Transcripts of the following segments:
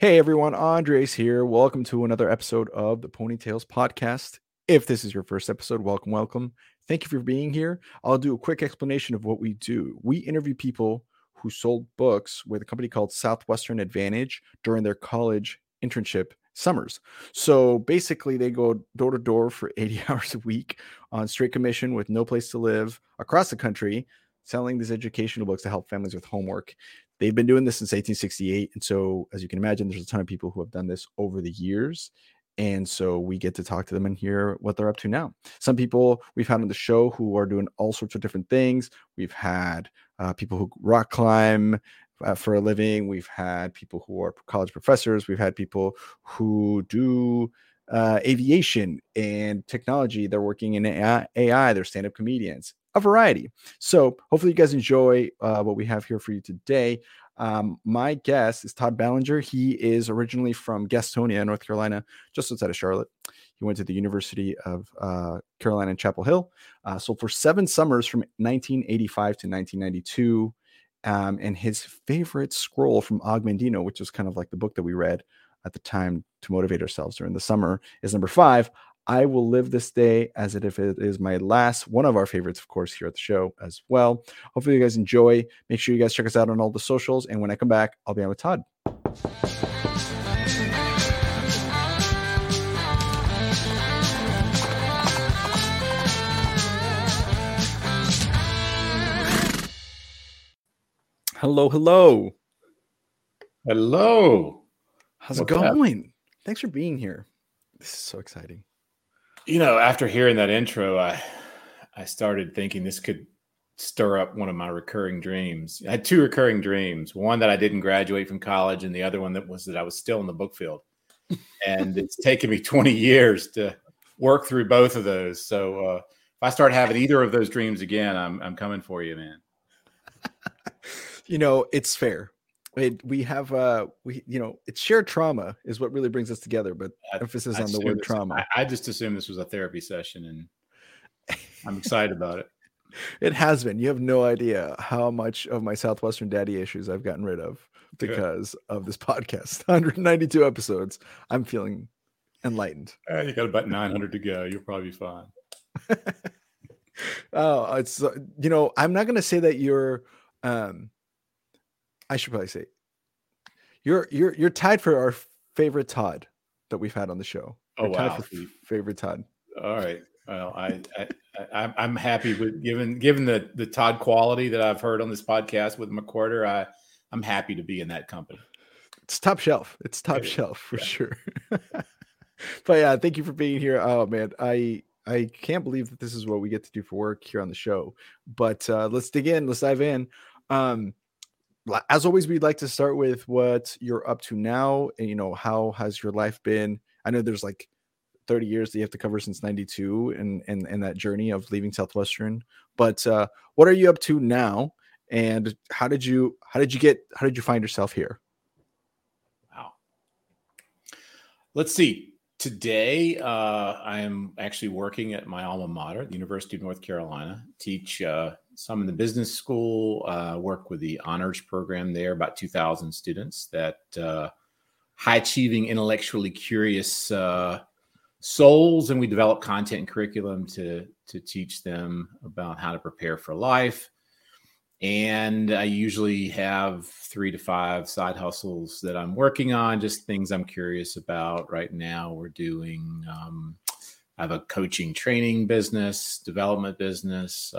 Hey everyone, Andres here. Welcome to another episode of the Ponytails Podcast. If this is your first episode, welcome. Thank you for being here. I'll do a quick explanation of what we do. We interview people who sold books with a company called Southwestern Advantage during their college internship summers. So basically they go door to door for 80 hours a week on straight commission with no place to live across the country, selling these educational books to help families with homework. They've been doing this since 1868. And so as you can imagine, there's a ton of people who have done this over the years. And so we get to talk to them and hear what they're up to now. Some people we've had on the show who are doing all sorts of different things. We've had people who rock climb for a living. We've had people who are college professors. We've had people who do aviation and technology. They're working in AI. They're stand-up comedians. A variety. So hopefully you guys enjoy what we have here for you today. My guest is Todd Ballinger. He is originally from Gastonia, North Carolina, just outside of Charlotte. He went to the University of Carolina in Chapel Hill. So for 7 summers from 1985 to 1992, and his favorite scroll from Ogmandino, which is kind of like the book that we read at the time to motivate ourselves during the summer, is number 5. I will live this day as if it is my last. One of our favorites, of course, here at the show as well. Hopefully you guys enjoy. Make sure you guys check us out on all the socials. And when I come back, I'll be on with Todd. Hello. Hello. How's it going? Up? Thanks for being here. This is so exciting. You know, after hearing that intro, I started thinking this could stir up one of my recurring dreams. I had 2 recurring dreams, one that I didn't graduate from college and the other one that I was still in the book field. And it's taken me 20 years to work through both of those. So if I start having either of those dreams again, I'm coming for you, man. You know, it's fair. It's shared trauma is what really brings us together, but emphasis on the word trauma. I just assumed this was a therapy session and I'm excited about it. It has been. You have no idea how much of my Southwestern daddy issues I've gotten rid of because of this podcast. 192 episodes. I'm feeling enlightened. You got about 900 to go. You'll probably be fine. Oh, it's, you know, I'm not going to say that you're, I should probably say you're tied for our favorite Todd that we've had on the show. Oh, wow. Favorite Todd. All right. Well, I'm happy with given the Todd quality that I've heard on this podcast with McWhorter. I'm happy to be in that company. It's top shelf. Sure. But yeah, thank you for being here. Oh man. I can't believe that this is what we get to do for work here on the show, but let's dig in. Let's dive in. As always, we'd like to start with what you're up to now and, you know, how has your life been? I know there's like 30 years that you have to cover since 92 and that journey of leaving Southwestern, but what are you up to now? And how did you find yourself here? Wow. Let's see. Today, I am actually working at my alma mater, the University of North Carolina, teach some in the business school, work with the honors program there, about 2,000 students, that high-achieving, intellectually curious souls, and we develop content and curriculum to teach them about how to prepare for life. And I usually have 3 to 5 side hustles that I'm working on, just things I'm curious about. Right now we're doing, I have a coaching training business, development business,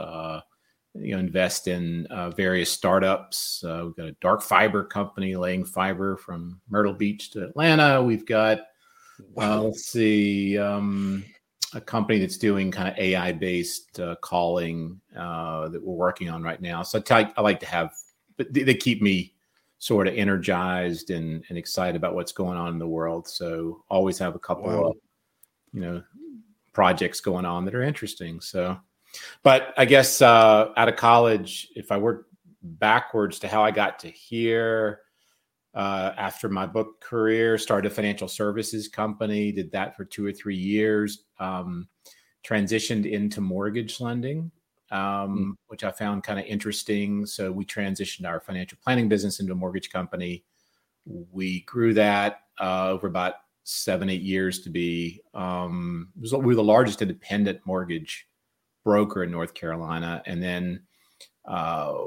invest in various startups. We've got a dark fiber company laying fiber from Myrtle Beach to Atlanta. We've got, a company that's doing kind of AI-based calling that we're working on right now. So I like to have, but they keep me sort of energized and excited about what's going on in the world. So always have a couple of, projects going on that are interesting. So, but I guess out of college, if I work backwards to how I got to here, after my book career, started a financial services company, did that for 2 or 3 years, transitioned into mortgage lending, which I found kind of interesting. So we transitioned our financial planning business into a mortgage company We grew that over about 7-8 years to be, we were the largest independent mortgage broker in North Carolina. And then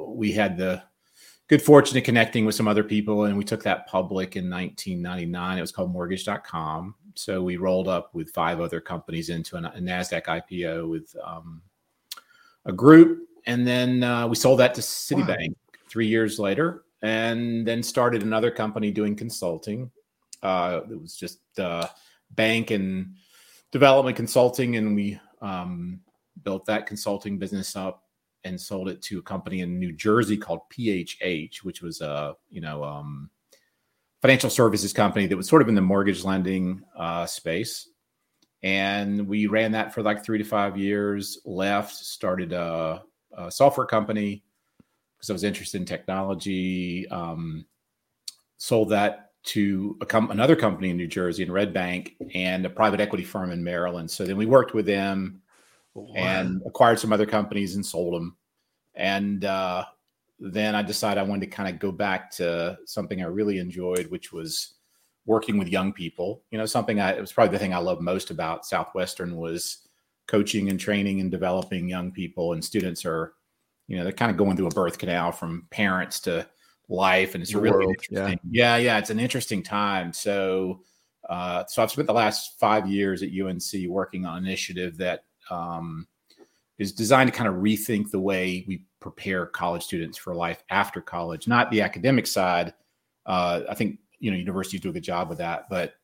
we had the good fortune of connecting with some other people, and we took that public in 1999. It was called mortgage.com. So we rolled up with 5 other companies into a NASDAQ IPO with a group. And then we sold that to Citibank 3 years later, and then started another company doing consulting. It was just bank and development consulting. And we built that consulting business up and sold it to a company in New Jersey called PHH, which was a financial services company that was sort of in the mortgage lending space. And we ran that for like 3 to 5 years, left, started a software company because I was interested in technology, sold that to another company in New Jersey, in Red Bank, and a private equity firm in Maryland. So then we worked with them and acquired some other companies and sold them. And then I decided I wanted to kind of go back to something I really enjoyed, which was working with young people. You know, it was probably the thing I loved most about Southwestern was coaching and training and developing young people. And students are, you know, they're kind of going through a birth canal from parents to life, and it's really interesting. Yeah, it's an interesting time. So I've spent the last 5 years at UNC working on an initiative that is designed to kind of rethink the way we prepare college students for life after college, not the academic side. I think, you know, universities do a good job with that, but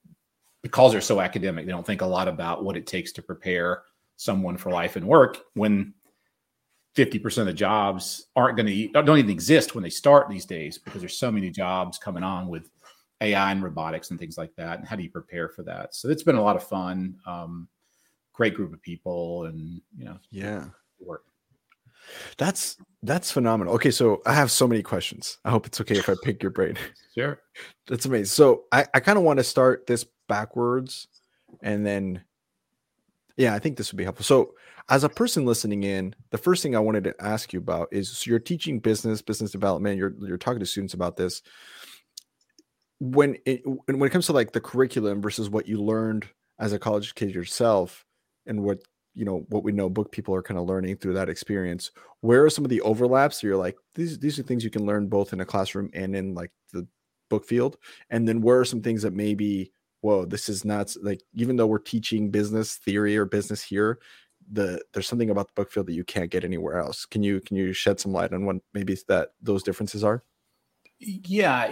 because they're so academic, they don't think a lot about what it takes to prepare someone for life and work when 50% of jobs don't even exist when they start these days, because there's so many jobs coming on with AI and robotics and things like that. And how do you prepare for that? So it's been a lot of fun. Great group of people, and work. That's phenomenal. Okay, so I have so many questions. I hope it's okay if I pick your brain. Sure, that's amazing. So I kind of want to start this backwards, and then I think this would be helpful. So as a person listening in, the first thing I wanted to ask you about is, so you're teaching business development, you're talking to students about this. When it comes to like the curriculum versus what you learned as a college kid yourself, and what we know book people are kind of learning through that experience, where are some of the overlaps? You're like, these are things you can learn both in a classroom and in like the book field. And then where are some things that maybe, whoa, this is not like, even though we're teaching business theory or business here, there's something about the book field that you can't get anywhere else. Can you shed some light on what maybe those differences are? Yeah.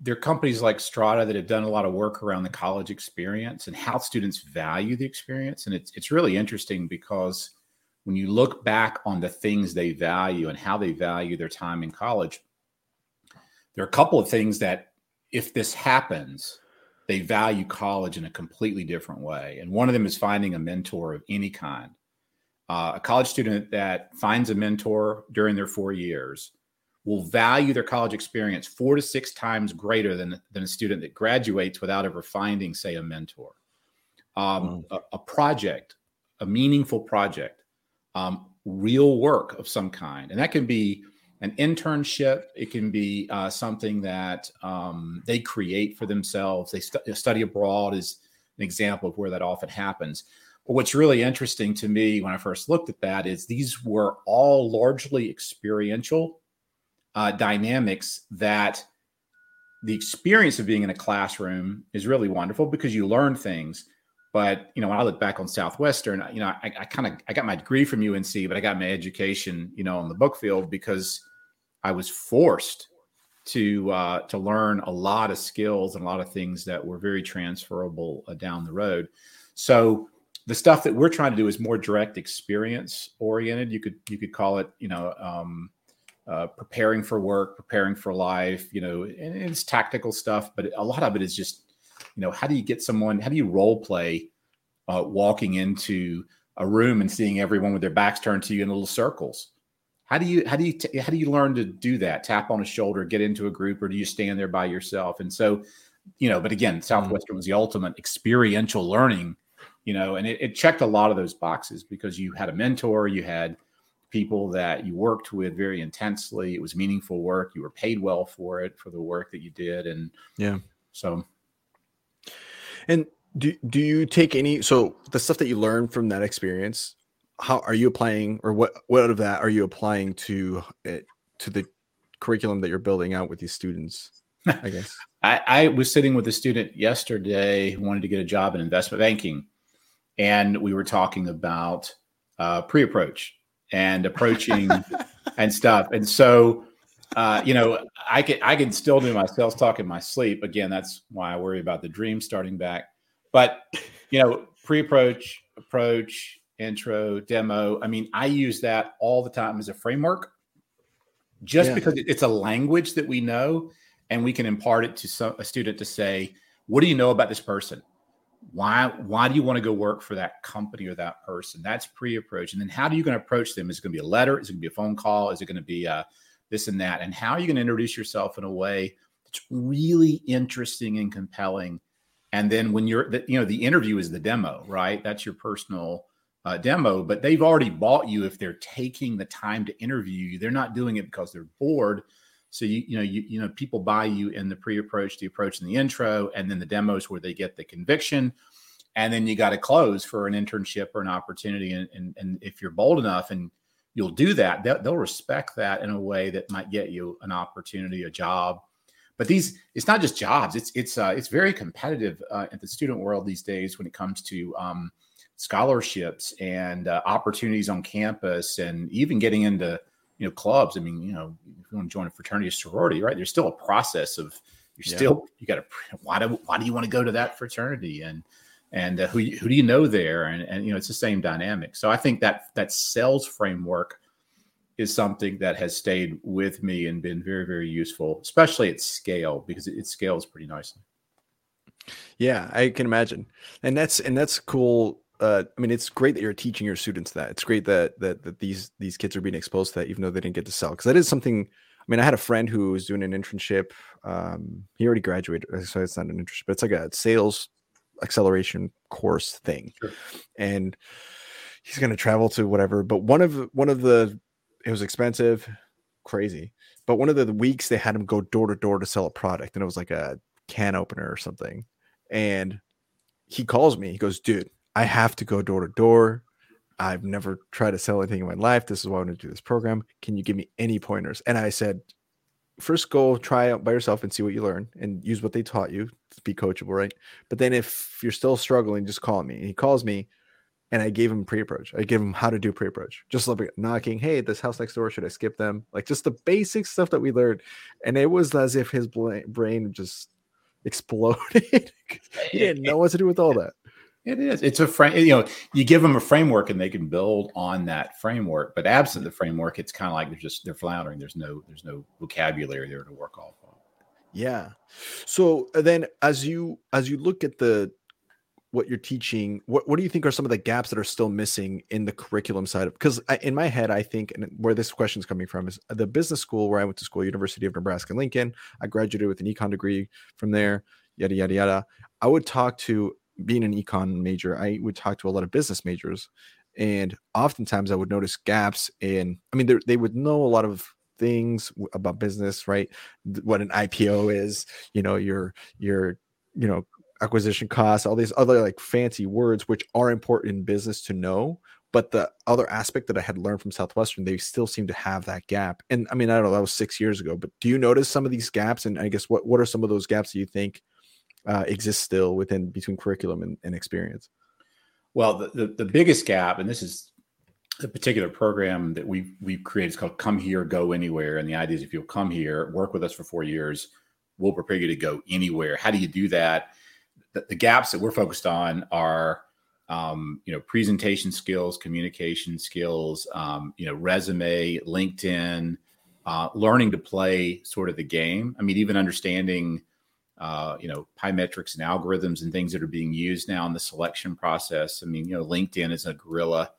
There are companies like Strata that have done a lot of work around the college experience and how students value the experience. And it's really interesting, because when you look back on the things they value and how they value their time in college, there are a couple of things that, if this happens, they value college in a completely different way. And one of them is finding a mentor of any kind. A college student that finds a mentor during their 4 years will value their college experience 4 to 6 times greater than a student that graduates without ever finding, say, a mentor. A project, a meaningful project, real work of some kind. And that can be an internship. It can be something that they create for themselves. They study abroad is an example of where that often happens. But what's really interesting to me when I first looked at that is these were all largely experiential dynamics, that the experience of being in a classroom is really wonderful because you learn things. But, when I look back on Southwestern, I got my degree from UNC, but I got my education, on the book field, because I was forced to learn a lot of skills and a lot of things that were very transferable down the road. So the stuff that we're trying to do is more direct experience oriented. You could call it, preparing for work, preparing for life, and it's tactical stuff, but a lot of it is just, how do you get someone, how do you role play walking into a room and seeing everyone with their backs turned to you in little circles? How do you learn to do that? Tap on a shoulder, get into a group, or do you stand there by yourself? And so, but again, Southwestern was the ultimate experiential learning, and it checked a lot of those boxes, because you had a mentor, you had people that you worked with very intensely. It was meaningful work. You were paid well for it, for the work that you did. And yeah, so. And do you take any, so the stuff that you learned from that experience, how are you applying, or what of that are you applying to the curriculum that you're building out with these students? I guess I was sitting with a student yesterday who wanted to get a job in investment banking, and we were talking about pre-approach and approaching and stuff. And so, I can still do my sales talk in my sleep. Again, that's why I worry about the dream starting back. But, pre-approach, approach, intro, demo. I mean, I use that all the time as a framework, just because it's a language that we know, and we can impart it to a student to say, what do you know about this person? Why do you want to go work for that company or that person? That's pre-approach. And then how are you going to approach them? Is it going to be a letter? Is it going to be a phone call? Is it going to be this and that? And how are you going to introduce yourself in a way that's really interesting and compelling? And then when you're, the interview is the demo, right? That's your personal demo, but they've already bought you. If they're taking the time to interview you, they're not doing it because they're bored. So, you know, people buy you in the pre-approach, the approach, and the intro, and then the demos where they get the conviction. And then you got to close for an internship or an opportunity. And if you're bold enough and you'll do that, they'll respect that in a way that might get you an opportunity, a job. But it's not just jobs. It's very competitive in the student world these days when it comes to scholarships and opportunities on campus, and even getting into clubs. I mean, if you want to join a fraternity or sorority, right? There's still a process of why do you want to go to that fraternity, and who do you know there, and it's the same dynamic. So I think that sales framework is something that has stayed with me and been very, very useful, especially at scale, because it scales pretty nicely. Yeah, I can imagine, and that's cool. I mean, it's great that you're teaching your students that. It's great that these kids are being exposed to that, even though they didn't get to sell. Because that is something. I mean, I had a friend who was doing an internship. He already graduated, so it's not an internship, but it's like a sales acceleration course thing. Sure. And he's going to travel to whatever. But one of the it was expensive, crazy. But one of the weeks they had him go door to door to sell a product, and it was like a can opener or something. And he calls me. He goes, "Dude, I have to go door to door. I've never tried to sell anything in my life. This is why I want to do this program. Can you give me any pointers?" And I said, first go try out by yourself and see what you learn and use what they taught you. Be coachable, right? But then if you're still struggling, just call me. And he calls me, and I gave him pre-approach. I gave him how to do pre-approach. Just like knocking, hey, this house next door, should I skip them? Like just the basic stuff that we learned. And it was as if his brain just exploded. He didn't know what to do with all that. It is. It's a frame. You give them a framework and they can build on that framework. But absent the framework, it's kind of like they're floundering. There's no vocabulary there to work off of. Yeah. So then, as you look at what you're teaching, what do you think are some of the gaps that are still missing in the curriculum side of? Because in my head, I think, and where this question is coming from, is the business school where I went to school, University of Nebraska Lincoln. I graduated with an econ degree from there. Yada yada yada. I would talk to. Being an econ major, I would talk to a lot of business majors, and oftentimes I would notice gaps in, I mean, they would know a lot of things about business, right? What an IPO is, your acquisition costs, all these other like fancy words, which are important in business to know. But the other aspect that I had learned from Southwestern, they still seem to have that gap. And I mean, I don't know, that was 6 years ago, but do you notice some of these gaps? And I guess what are some of those gaps that you think exists still between curriculum and experience? Well, the biggest gap, and this is a particular program that we've created, is called Come Here, Go Anywhere. And the idea is if you'll come here, work with us for 4 years, we'll prepare you to go anywhere. How do you do that? The gaps that we're focused on are, presentation skills, communication skills, resume, LinkedIn, learning to play sort of the game. I mean, even understanding pie metrics and algorithms and things that are being used now in the selection process. I mean, LinkedIn is a gorilla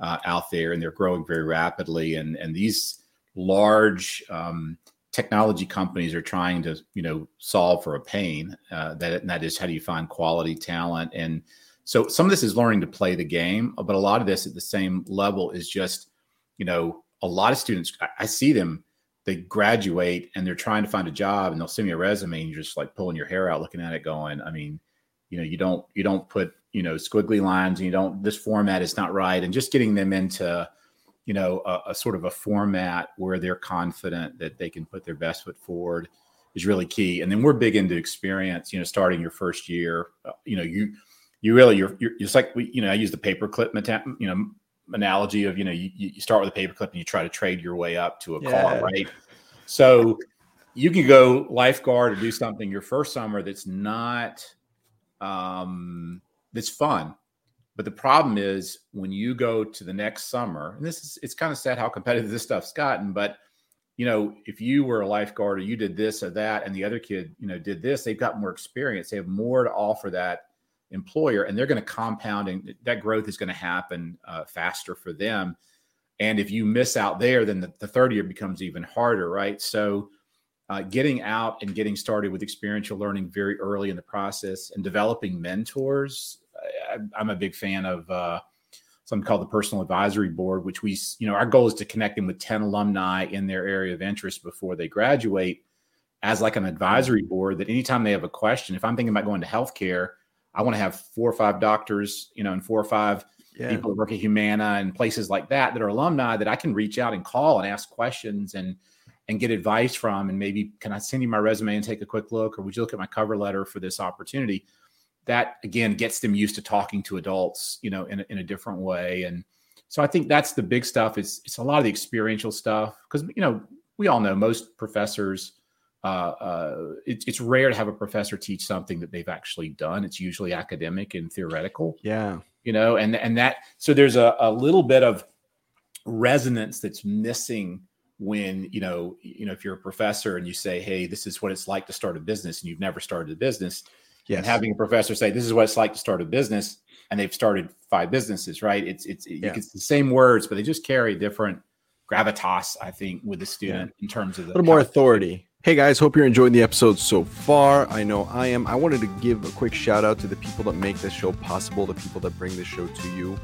out there, and they're growing very rapidly. And these large technology companies are trying to, solve for a pain that is, how do you find quality talent? And so some of this is learning to play the game, but a lot of this at the same level is just you know, a lot of students, I see them, they graduate and they're trying to find a job and they'll send me a resume and you're just like pulling your hair out, looking at it going, I mean, you know, you don't put, you know, squiggly lines and you don't, this format is not right. And just getting them into, you know, a sort of a format where they're confident that they can put their best foot forward is really key. And then we're big into experience, you know, starting your first year, you know, you're just like, you know, I use the paperclip, you know, analogy of, you know, you start with a paperclip and you try to trade your way up to a car, right? So you can go lifeguard or do something your first summer that's not, that's fun. But the problem is when you go to the next summer, and this is, it's kind of sad how competitive this stuff's gotten, but you know, if you were a lifeguard or you did this or that, and the other kid, you know, did this, they've got more experience. They have more to offer that employer, and they're going to compound, and that growth is going to happen faster for them. And if you miss out there, then the third year becomes even harder, right? So getting out and getting started with experiential learning very early in the process and developing mentors. I'm a big fan of something called the Personal Advisory Board, which we, you know, our goal is to connect them with 10 alumni in their area of interest before they graduate as like an advisory board that anytime they have a question, if I'm thinking about going to healthcare, I want to have 4 or 5 doctors, you know, and 4 or 5 people that work at Humana and places like that, that are alumni that I can reach out and call and ask questions and get advice from, and maybe can I send you my resume and take a quick look, or would you look at my cover letter for this opportunity? That again gets them used to talking to adults, you know, in a different way. And so I think that's the big stuff. It's a lot of the experiential stuff, because, you know, we all know most professors, it's rare to have a professor teach something that they've actually done. It's usually academic and theoretical, you know, and that, so there's a little bit of resonance that's missing when, you know, if you're a professor and you say, hey, this is what it's like to start a business, and you've never started a business. Yes. And having a professor say, this is what it's like to start a business, and they've started 5 businesses, right? It's the same words, but they just carry different gravitas, I think, with the student in terms of a little more authority. Hey guys, hope you're enjoying the episode so far. I know I am. I wanted to give a quick shout out to the people that make this show possible, the people that bring this show to you.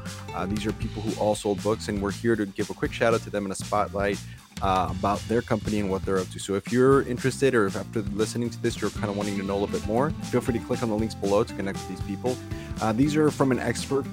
These are people who all sold books, and we're here to give a quick shout out to them in a spotlight about their company and what they're up to. So if you're interested, or if after listening to this, you're kind of wanting to know a little bit more, feel free to click on the links below to connect with these people. These are from an excerpt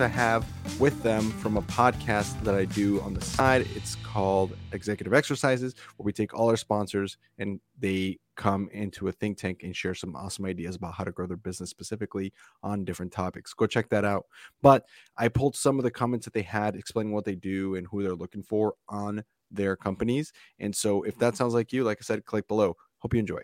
I have with them from a podcast that I do on the side. It's called Executive Exercises, where we take all our sponsors and they come into a think tank and share some awesome ideas about how to grow their business, specifically on different topics. Go check that out. But I pulled some of the comments that they had explaining what they do and who they're looking for on their companies. And so if that sounds like you, like I said, click below. Hope you enjoy.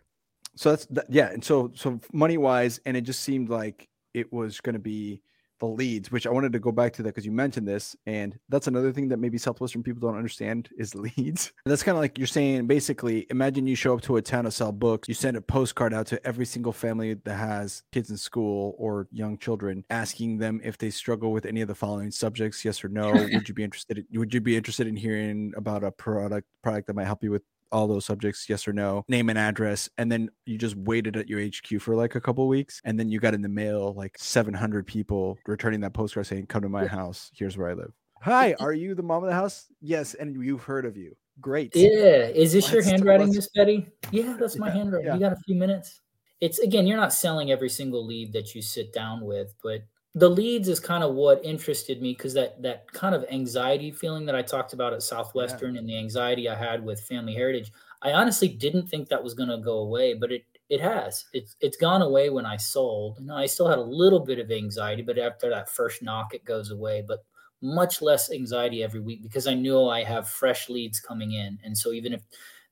So that's And so money wise, and it just seemed like it was going to be the leads, which I wanted to go back to that, because you mentioned this, and that's another thing that maybe Southwestern people don't understand is leads. And that's kind of like you're saying, basically, imagine you show up to a town to sell books. You send a postcard out to every single family that has kids in school or young children, asking them if they struggle with any of the following subjects: yes or no. Would you be interested in hearing about a product that might help you with all those subjects? Yes or no. Name and address. And then you just waited at your HQ for like a couple of weeks, and then you got in the mail like 700 people returning that postcard saying, come to my house, here's where I live. Hi, are you the mom of the house? Yes. And we've heard of you. Great. Yeah. Is this your handwriting, Miss Betty? Yeah, that's my handwriting. Yeah. You got a few minutes? It's, again, you're not selling every single lead that you sit down with, but the leads is kind of what interested me, because that kind of anxiety feeling that I talked about at Southwestern and the anxiety I had with Family Heritage, I honestly didn't think that was going to go away, but it has. It's gone away when I sold. You know, I still had a little bit of anxiety, but after that first knock, it goes away. But much less anxiety every week, because I knew I have fresh leads coming in. And so even if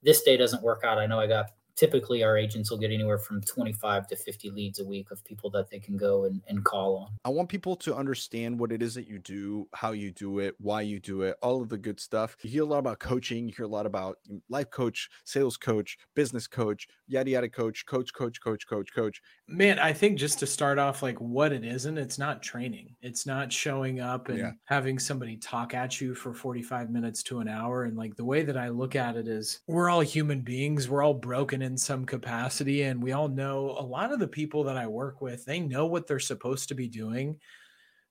this day doesn't work out, I know I got – typically our agents will get anywhere from 25 to 50 leads a week of people that they can go and call on. I want people to understand what it is that you do, how you do it, why you do it, all of the good stuff. You hear a lot about coaching. You hear a lot about life coach, sales coach, business coach, yada, yada, coach. Man, I think just to start off, like what it isn't, it's not training. It's not showing up and having somebody talk at you for 45 minutes to an hour. And like the way that I look at it is, we're all human beings. We're all broken in some capacity. And we all know, a lot of the people that I work with, they know what they're supposed to be doing.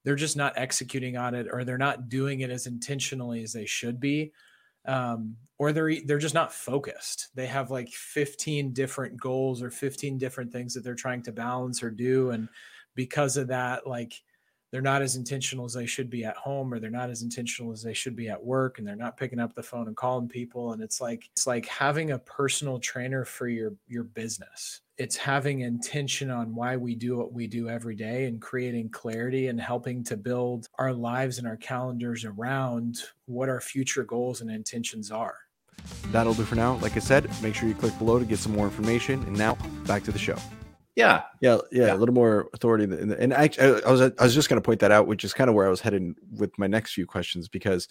they're just not executing on it, or they're not doing it as intentionally as they should be. Or they're just not focused. They have like 15 different goals or 15 different things that they're trying to balance or do. And because of that, like they're not as intentional as they should be at home, or they're not as intentional as they should be at work, and they're not picking up the phone and calling people. And it's like having a personal trainer for your business. It's having intention on why we do what we do every day and creating clarity and helping to build our lives and our calendars around what our future goals and intentions are. That'll do for now. Like I said, make sure you click below to get some more information. And now back to the show. Yeah. A little more authority. And I was just going to point that out, which is kind of where I was headed with my next few questions, because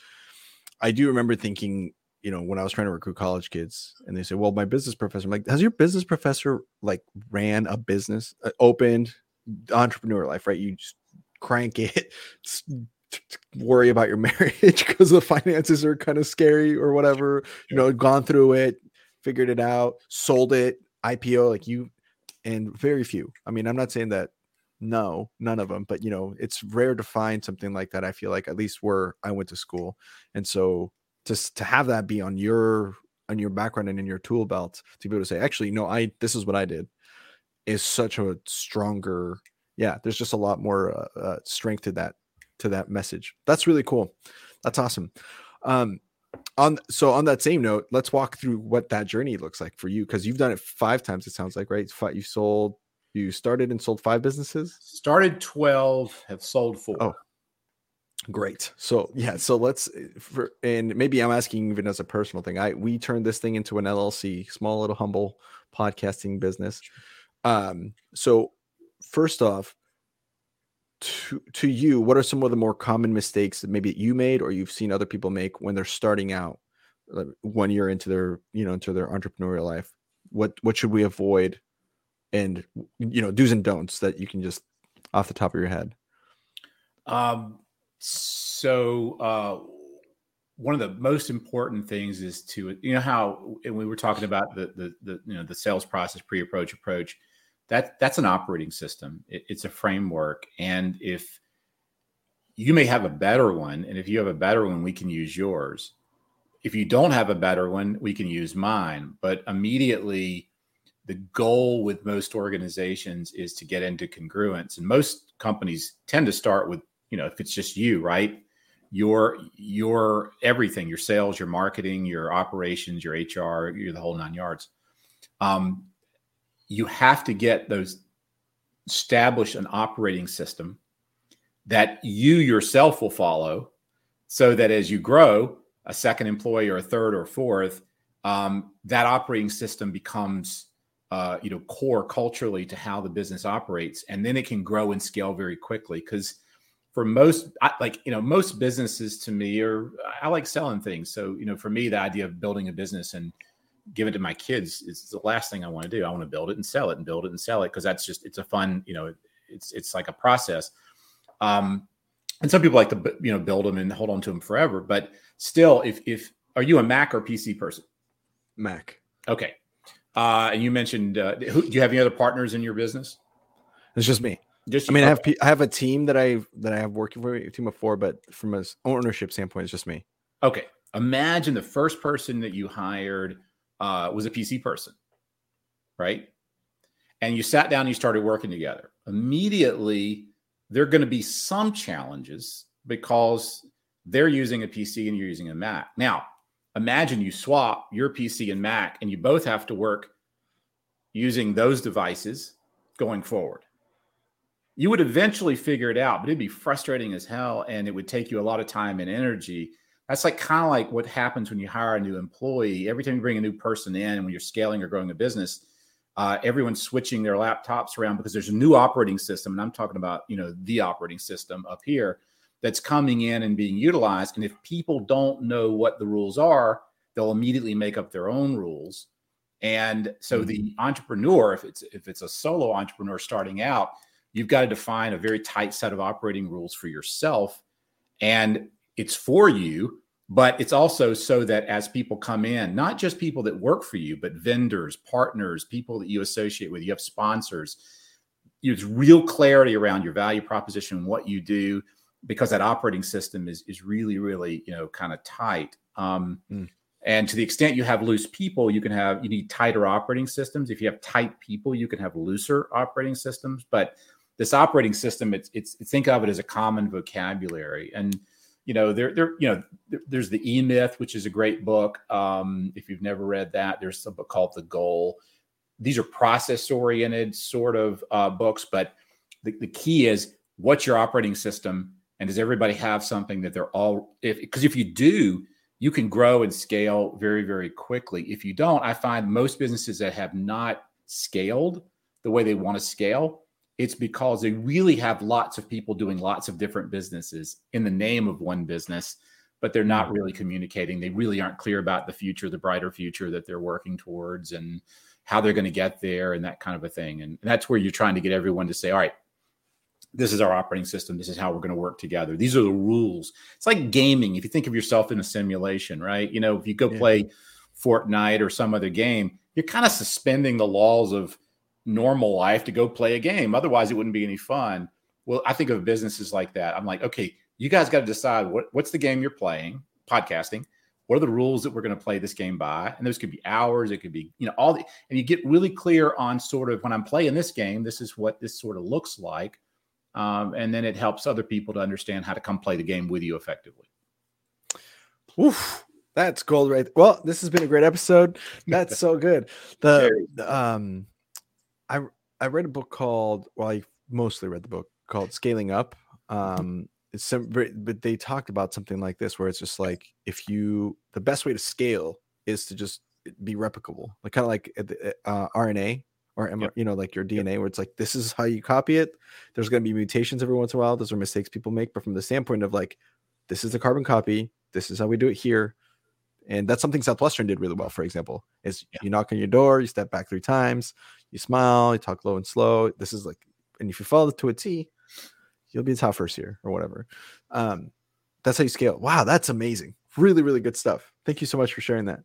I do remember thinking, you know, when I was trying to recruit college kids and they say, well, my business professor, I'm like, has your business professor like ran a business, opened entrepreneur life, right? You just crank it, worry about your marriage because the finances are kind of scary or whatever, you know, gone through it, figured it out, sold it, IPO, like you. And very few. I mean, I'm not saying that, no, none of them, but you know, it's rare to find something like that. I feel like, at least where I went to school. And so just to have that be on your background and in your tool belt to be able to say, actually, no, this is what I did, is such a stronger. Yeah. There's just a lot more strength to that message. That's really cool. That's awesome. On that same note, let's walk through what that journey looks like for you, because you've done it 5 times. It sounds like, right? You started and sold 5 businesses. Started 12, have sold 4. Oh, great. So yeah, and maybe I'm asking even as a personal thing. We turned this thing into an LLC, small little humble podcasting business. So first off, to you, what are some of the more common mistakes that maybe you made or you've seen other people make when they're starting out, when you're into their, you know, into their entrepreneurial life? What should we avoid, and, you know, do's and don'ts that you can just off the top of your head? One of the most important things is to, you know, how, and we were talking about the you know, the sales process, approach. That's an operating system. It's a framework. And if you may have a better one, and if you have a better one, we can use yours. If you don't have a better one, we can use mine. But immediately, the goal with most organizations is to get into congruence. And most companies tend to start with, you know, if it's just you, right? Your everything, your sales, your marketing, your operations, your HR, you're the whole 9 yards. You have to get establish an operating system that you yourself will follow, so that as you grow a second employee or a third or fourth, that operating system becomes, you know, core culturally to how the business operates. And then it can grow and scale very quickly. Cause for most, most businesses to me I like selling things. So, you know, for me, the idea of building a business and give it to my kids is the last thing I want to do. I want to build it and sell it and build it and sell it. Cause that's just, it's a fun, you know, it's like a process. And some people like to, you know, build them and hold on to them forever, but still, if are you a Mac or PC person? Mac. Okay. And you mentioned, do you have any other partners in your business? It's just me. I mean, okay. I have a team that I have working for me, a team of 4, but from an ownership standpoint, it's just me. Okay. Imagine the first person that you hired was a PC person, right? And you sat down and you started working together. Immediately, there are going to be some challenges because they're using a PC and you're using a Mac. Now, imagine you swap your PC and Mac and you both have to work using those devices going forward. You would eventually figure it out, but it'd be frustrating as hell and it would take you a lot of time and energy. That's like kind of like what happens when you hire a new employee. Every time you bring a new person in, and when you're scaling or growing a business, everyone's switching their laptops around because there's a new operating system. And I'm talking about, you know, the operating system up here that's coming in and being utilized. And if people don't know what the rules are, they'll immediately make up their own rules. And so the entrepreneur, if it's a solo entrepreneur starting out, you've got to define a very tight set of operating rules for yourself. And it's for you, but it's also so that as people come in, not just people that work for you, but vendors, partners, people that you associate with, you have sponsors, there's real clarity around your value proposition, what you do, because that operating system is really, really, you know, kind of tight. And to the extent you have loose people, you need tighter operating systems. If you have tight people, you can have looser operating systems. But this operating system, it's think of it as a common vocabulary. And you know, there's the E Myth, which is a great book. If you've never read that, there's a book called The Goal. These are process-oriented sort of books, but the key is, what's your operating system, and does everybody have something that they're all? Because if you do, you can grow and scale very, very quickly. If you don't, I find most businesses that have not scaled the way they want to scale, it's because they really have lots of people doing lots of different businesses in the name of one business, but they're not really communicating. They really aren't clear about the future, the brighter future that they're working towards and how they're going to get there and that kind of a thing. And that's where you're trying to get everyone to say, all right, this is our operating system. This is how we're going to work together. These are the rules. It's like gaming. If you think of yourself in a simulation, right? You know, if you go play Fortnite or some other game, you're kind of suspending the laws of normal life to go play a game. Otherwise, it wouldn't be any fun. Well, I think of businesses like that. I'm like, okay, you guys got to decide what's the game you're playing, podcasting. What are the rules that we're going to play this game by? And those could be hours. It could be, you know, and you get really clear on sort of, when I'm playing this game, this is what this sort of looks like. And then it helps other people to understand how to come play the game with you effectively. Oof, that's gold, right? Well, this has been a great episode. That's so good. I read a book called, well, I mostly read the book called Scaling Up. But they talked about something like this, where it's just like, the best way to scale is to just be replicable, like kind of like RNA. Or, you know, like your DNA, where it's like, this is how you copy it. There's going to be mutations every once in a while. Those are mistakes people make. But from the standpoint of like, this is the carbon copy. This is how we do it here. And that's something Southwestern did really well, for example, is you knock on your door, you step back 3 times, you smile, you talk low and slow. This is like, and if you follow it to a T, you'll be the top first here or whatever. That's how you scale. Wow, that's amazing. Really, really good stuff. Thank you so much for sharing that.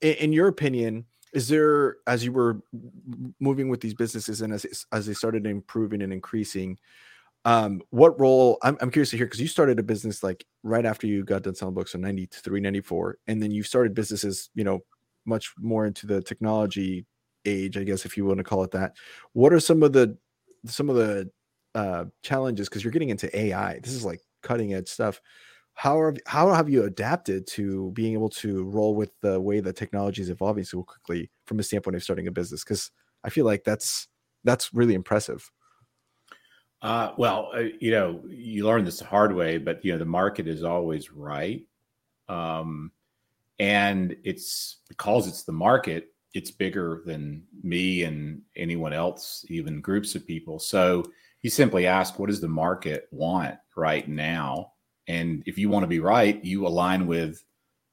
In your opinion, is there, as you were moving with these businesses and as they started improving and increasing, what role, I'm curious to hear, because you started a business like right after you got done selling books, so 93, 94, and then you started businesses, you know, much more into the technology age, I guess, if you want to call it that. What are some of the challenges? Because you're getting into AI. This is like cutting edge stuff. How have you adapted to being able to roll with the way that technology is evolving so quickly from a standpoint of starting a business? Because I feel like that's really impressive. You know, you learn this the hard way, but, you know, the market is always right. And it's because it's the market, it's bigger than me and anyone else, even groups of people. So you simply ask, what does the market want right now? And if you want to be right, you align with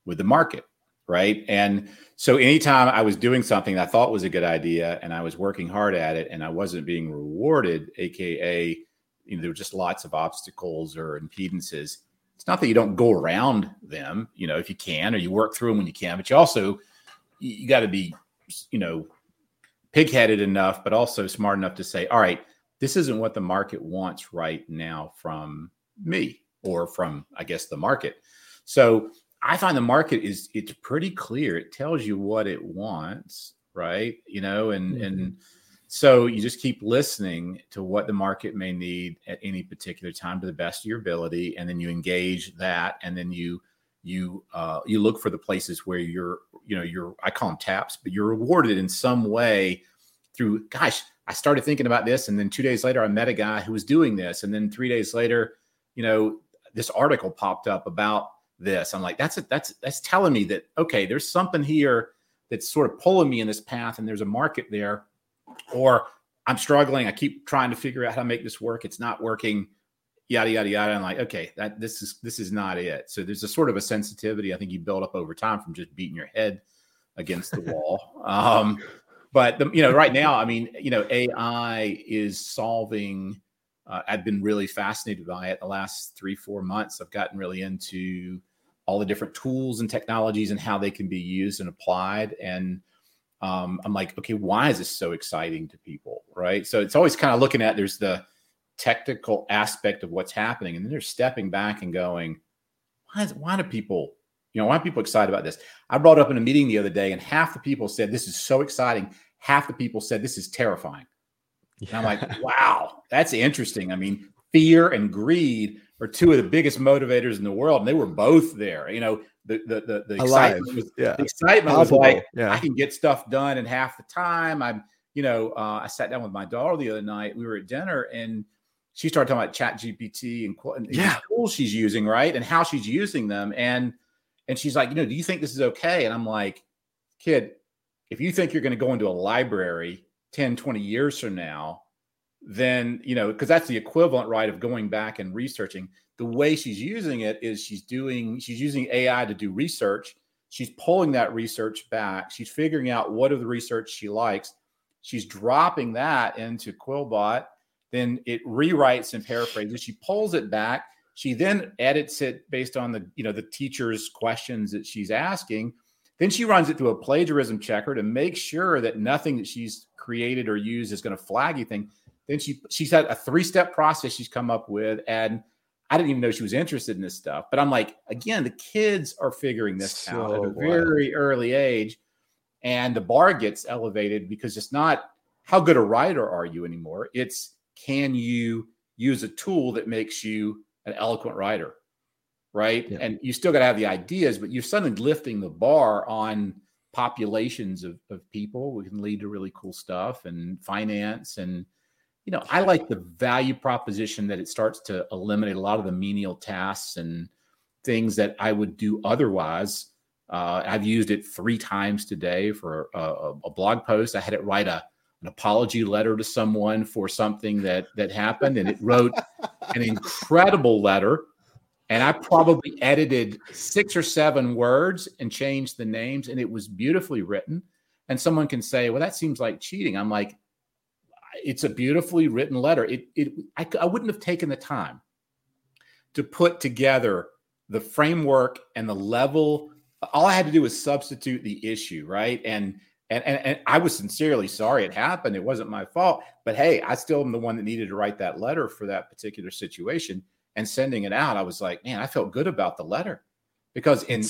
the market, right? And so anytime I was doing something that I thought was a good idea and I was working hard at it and I wasn't being rewarded, AKA, you know, there were just lots of obstacles or impedances. It's not that you don't go around them, you know, if you can, or you work through them when you can, but you also, you got to be, you know, pig-headed enough, but also smart enough to say, all right, this isn't what the market wants right now from me, or from, I guess, the market. So I find the market it's pretty clear. It tells you what it wants, right? You know, and so you just keep listening to what the market may need at any particular time to the best of your ability. And then you engage that. And then you look for the places where you're, I call them taps, but you're rewarded in some way through, gosh, I started thinking about this. And then 2 days later, I met a guy who was doing this. And then 3 days later, you know, this article popped up about this. I'm like, that's telling me that, okay, there's something here that's sort of pulling me in this path and there's a market there, or I'm struggling. I keep trying to figure out how to make this work. It's not working, yada, yada, yada. I'm like, okay, this is not it. So there's a sort of a sensitivity I think you build up over time from just beating your head against the wall. Right now, I mean, you know, AI is solving, I've been really fascinated by it the last 3-4 months. I've gotten really into all the different tools and technologies and how they can be used and applied. And I'm like, okay, why is this so exciting to people, right? So it's always kind of looking at, there's the technical aspect of what's happening. And then they're stepping back and going, why are people excited about this? I brought up in a meeting the other day, and half the people said, this is so exciting. Half the people said, this is terrifying. Yeah. And I'm like, wow, that's interesting. I mean, fear and greed are two of the biggest motivators in the world. And they were both there. You know, the excitement was, yeah. The excitement was like, yeah. I can get stuff done in half the time. I sat down with my daughter the other night. We were at dinner, and she started talking about ChatGPT and yeah. the tools she's using, right? And how she's using them. And she's like, do you think this is okay? And I'm like, kid, if you think you're going to go into a library 10, 20 years from now, then, because that's the equivalent, right, of going back and researching. The way she's using it is she's using AI to do research. She's pulling that research back. She's figuring out what of the research she likes. She's dropping that into Quillbot. Then it rewrites and paraphrases. She pulls it back. She then edits it based on the teacher's questions that she's asking. Then she runs it through a plagiarism checker to make sure that nothing that she's created or used is going to flag anything. Then she's had a 3-step process she's come up with, and I didn't even know she was interested in this stuff. But I'm like, again, the kids are figuring this out at a very early age. And the bar gets elevated because it's not how good a writer are you anymore. It's can you use a tool that makes you an eloquent writer, right? Yeah. And you still got to have the ideas, but you're suddenly lifting the bar on populations of people. We can lead to really cool stuff and finance. And, I like the value proposition that it starts to eliminate a lot of the menial tasks and things that I would do otherwise. I've used it 3 times today for a blog post. I had it write an apology letter to someone for something that happened, and it wrote an incredible letter. And I probably edited 6 or 7 words and changed the names, and it was beautifully written. And someone can say, well, that seems like cheating. I'm like, it's a beautifully written letter. I wouldn't have taken the time to put together the framework and the level. All I had to do was substitute the issue, right? And I was sincerely sorry it happened. It wasn't my fault. But hey, I still am the one that needed to write that letter for that particular situation. And sending it out, I was like, man, I felt good about the letter. Because in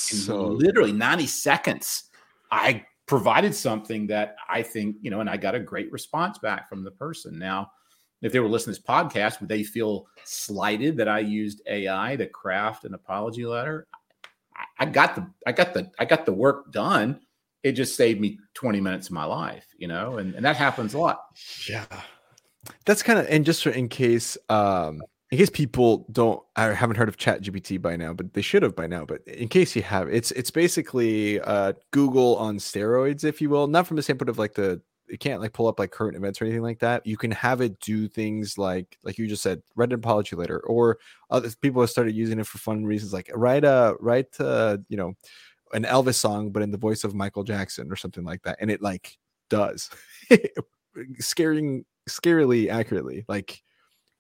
literally 90 seconds, I provided something that I think, and I got a great response back from the person. Now, if they were listening to this podcast, would they feel slighted that I used AI to craft an apology letter? I got the work done. It just saved me 20 minutes of my life, and that happens a lot. Yeah. That's kind of, and just in case people haven't heard of ChatGPT by now, but they should have by now, but in case you have, it's basically Google on steroids, if you will, not from the standpoint of it can't pull up current events or anything like that. You can have it do things like you just said, write an apology letter, or other people have started using it for fun reasons, like write an Elvis song, but in the voice of Michael Jackson or something like that. And it does scarily accurately,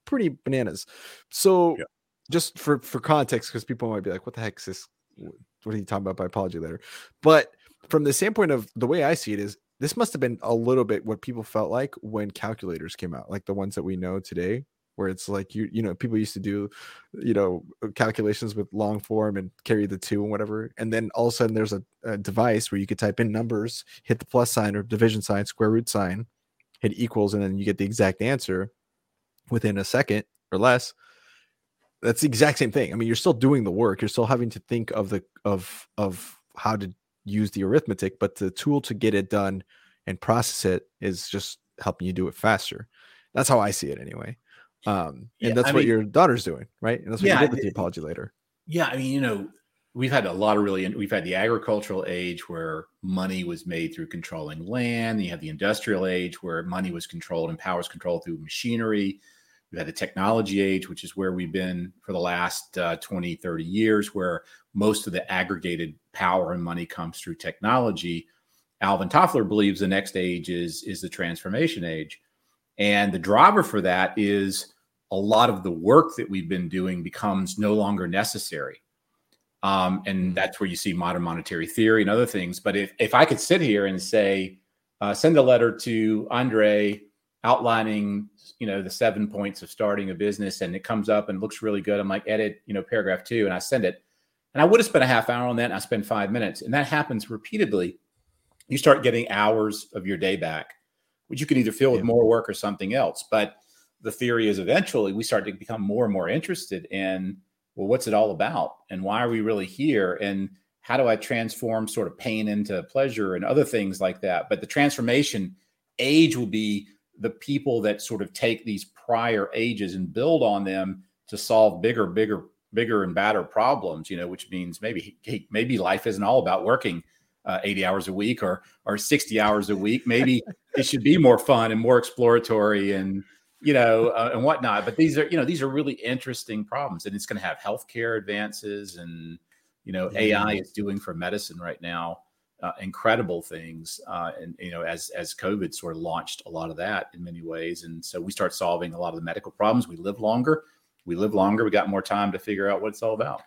pretty bananas. So yeah. Just for context, because people might be like, what the heck is this? What are you talking about by apology letter? But from the standpoint of the way I see it is, this must have been a little bit what people felt like when calculators came out, like the ones that we know today, where it's people used to do, calculations with long form and carry the 2 and whatever. And then all of a sudden there's a device where you could type in numbers, hit the plus sign or division sign, square root sign, hit equals, and then you get the exact answer within a second or less. That's the exact same thing. I mean, you're still doing the work. You're still having to think of how to use the arithmetic, but the tool to get it done and process it is just helping you do it faster. That's how I see it anyway. And that's what your daughter's doing, right? And that's what you did with the apology later. Yeah. I mean, we've had the agricultural age where money was made through controlling land. And you have the industrial age where money was controlled and power is controlled through machinery. We've had the technology age, which is where we've been for the last 20, 30 years, where most of the aggregated power and money comes through technology. Alvin Toffler believes the next age is the transformation age. And the driver for that is a lot of the work that we've been doing becomes no longer necessary. And that's where you see modern monetary theory and other things. But if I could sit here and say, send a letter to Andre outlining, you know, the 7 points of starting a business, and it comes up and looks really good. I'm like, edit, you know, paragraph 2, and I send it. And I would have spent a half hour on that, and I spend 5 minutes. And that happens repeatedly. You start getting hours of your day back, which you can either fill with more work or something else. But the theory is eventually we start to become more and more interested in, well, what's it all about? And why are we really here? And how do I transform sort of pain into pleasure and other things like that? But the transformation age will be the people that sort of take these prior ages and build on them to solve bigger and badder problems, you know, which means maybe life isn't all about working 80 hours a week or 60 hours a week. Maybe it should be more fun and more exploratory and, you know, and whatnot. But these are, you know, these are really interesting problems, and it's going to have healthcare advances and, you know, AI is doing for medicine right now, incredible things. And, you know, as COVID sort of launched a lot of that in many ways. And so we start solving a lot of the medical problems. We live longer. We got more time to figure out what it's all about.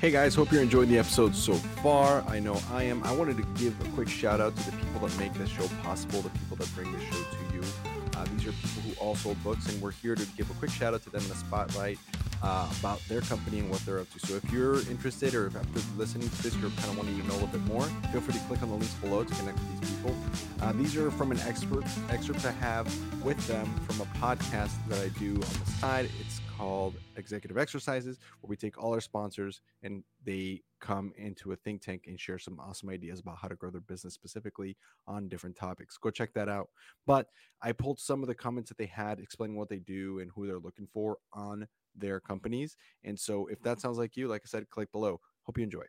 Hey guys, hope you're enjoying the episode so far. I know I am. I wanted to give a quick shout out to the people that make this show possible, the people that bring this show to you. These are people who all sold books, and we're here to give a quick shout out to them in a spotlight about their company and what they're up to. So if you're interested, or if after listening to this, you're kind of wanting to know a little bit more, feel free to click on the links below to connect with these people. These are from an excerpt I have with them from a podcast that I do on the side. It's called Executive Exercises, where we take all our sponsors and they come into a think tank and share some awesome ideas about how to grow their business specifically on different topics. Go check that out. But I pulled some of the comments that they had explaining what they do and who they're looking for on their companies. And so if that sounds like you, like I said, click below. Hope you enjoy.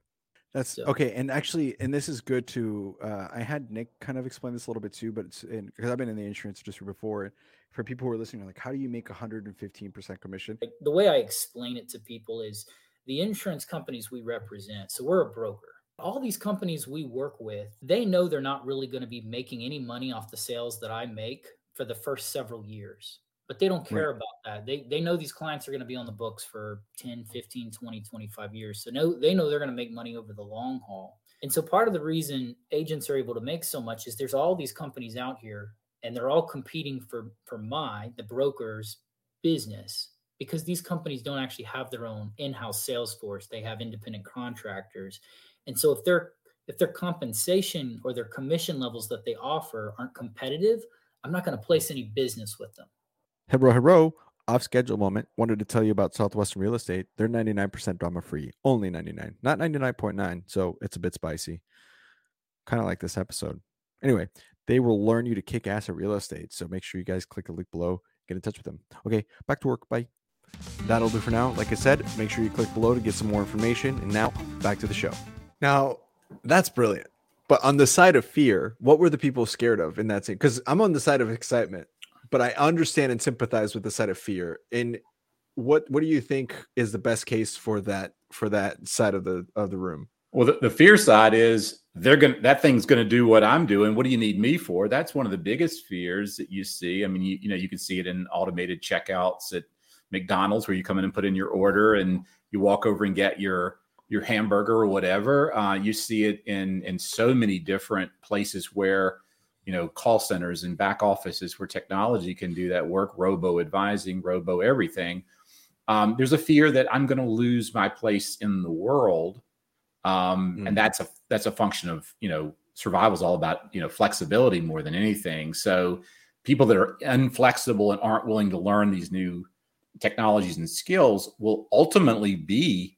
That's okay. And actually, and this is good to, I had Nick kind of explain this a little bit too, but it's because I've been in the insurance industry before. For people who are listening, like, how do you make 115% commission? The way I explain it to people is the insurance companies we represent. So we're a broker. All these companies we work with, they know they're not really going to be making any money off the sales that I make for the first several years, but they don't care about that. They know these clients are going to be on the books for 10, 15, 20, 25 years. So they know they're going to make money over the long haul. And so part of the reason agents are able to make so much is there's all these companies out here, and they're all competing for the broker's business, because these companies don't actually have their own in-house sales force. They have independent contractors. And so if their compensation or their commission levels that they offer aren't competitive, I'm not going to place any business with them. Hello, off schedule moment. Wanted to tell you about Southwestern Real Estate. They're 99% drama free, only 99, not 99.9. So it's a bit spicy. Kind of like this episode. Anyway, they will learn you to kick ass at real estate. So make sure you guys click the link below, get in touch with them. Okay, back to work. Bye. That'll do for now. Like I said, make sure you click below to get some more information. And now back to the show. Now, that's brilliant. But on the side of fear, what were the people scared of in that scene? Because I'm on the side of excitement, but I understand and sympathize with the side of fear. And what do you think is the best case for that side of the room? Well, the fear side is that thing's going to do what I'm doing. What do you need me for? That's one of the biggest fears that you see. I mean, you know, you can see it in automated checkouts at McDonald's, where you come in and put in your order and you walk over and get your hamburger or whatever. You see it in so many different places where, you know, call centers and back offices where technology can do that work, robo advising, robo everything. There's a fear that I'm going to lose my place in the world. And that's a function of, you know, survival is all about, you know, flexibility more than anything. So people that are inflexible and aren't willing to learn these new technologies and skills will ultimately be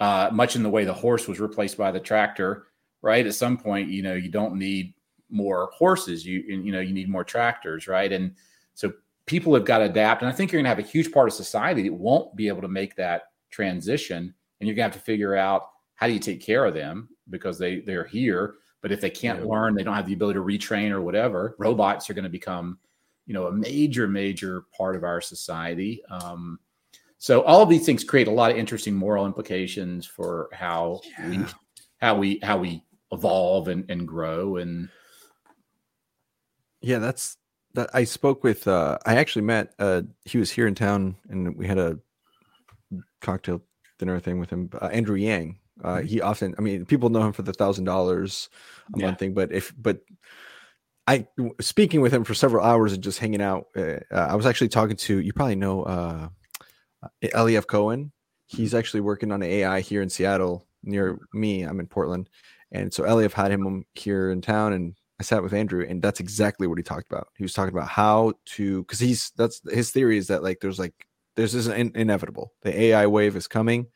much in the way the horse was replaced by the tractor, right? At some point, you know, you don't need more horses, you need more tractors, right? And so people have got to adapt. And I think you're going to have a huge part of society that won't be able to make that transition. And you're going to have to figure out, how do you take care of them? Because they're here, but if they can't learn, they don't have the ability to retrain or whatever. Robots are going to become, you know, a major, major part of our society. So all of these things create a lot of interesting moral implications for how we evolve and grow. And yeah, that's that. I spoke with. I actually met. He was here in town, and we had a cocktail dinner thing with him. Andrew Yang. He often, I mean, people know him for the $1,000 a month thing, but I speaking with him for several hours and just hanging out. I was actually talking to, you probably know, L.E.F. Cohen. He's actually working on AI here in Seattle near me. I'm in Portland. And so L.E.F. had him here in town, and I sat with Andrew, and that's exactly what he talked about. He was talking about how to, because that's his theory is that there's this inevitable. The AI wave is coming.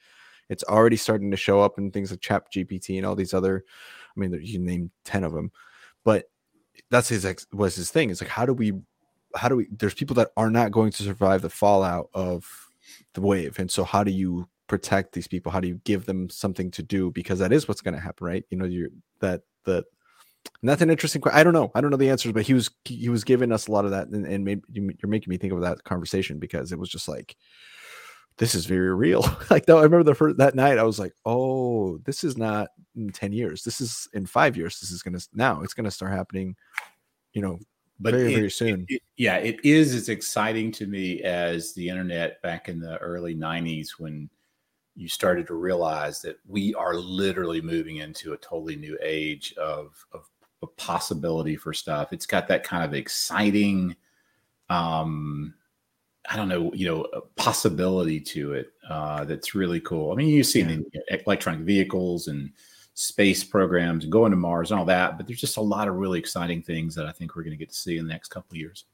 It's already starting to show up in things like ChatGPT and all these other, I mean, you can name 10 of them, but that's his thing. It's like, how do we, there's people that are not going to survive the fallout of the wave. And so how do you protect these people? How do you give them something to do? Because that is what's going to happen, right? You know, and that's an interesting question. I don't know the answers, but he was giving us a lot of that. And maybe you're making me think of that conversation, because it was just like, this is very real. I remember that night I was like, oh, this is not in 10 years. This is in 5 years. This is it's going to start happening, but very soon. It is as exciting to me as the internet back in the early 90s, when you started to realize that we are literally moving into a totally new age of a possibility for stuff. It's got that kind of exciting, a possibility to it that's really cool. I mean, you see the electronic vehicles and space programs and going to Mars and all that, but there's just a lot of really exciting things that I think we're going to get to see in the next couple of years.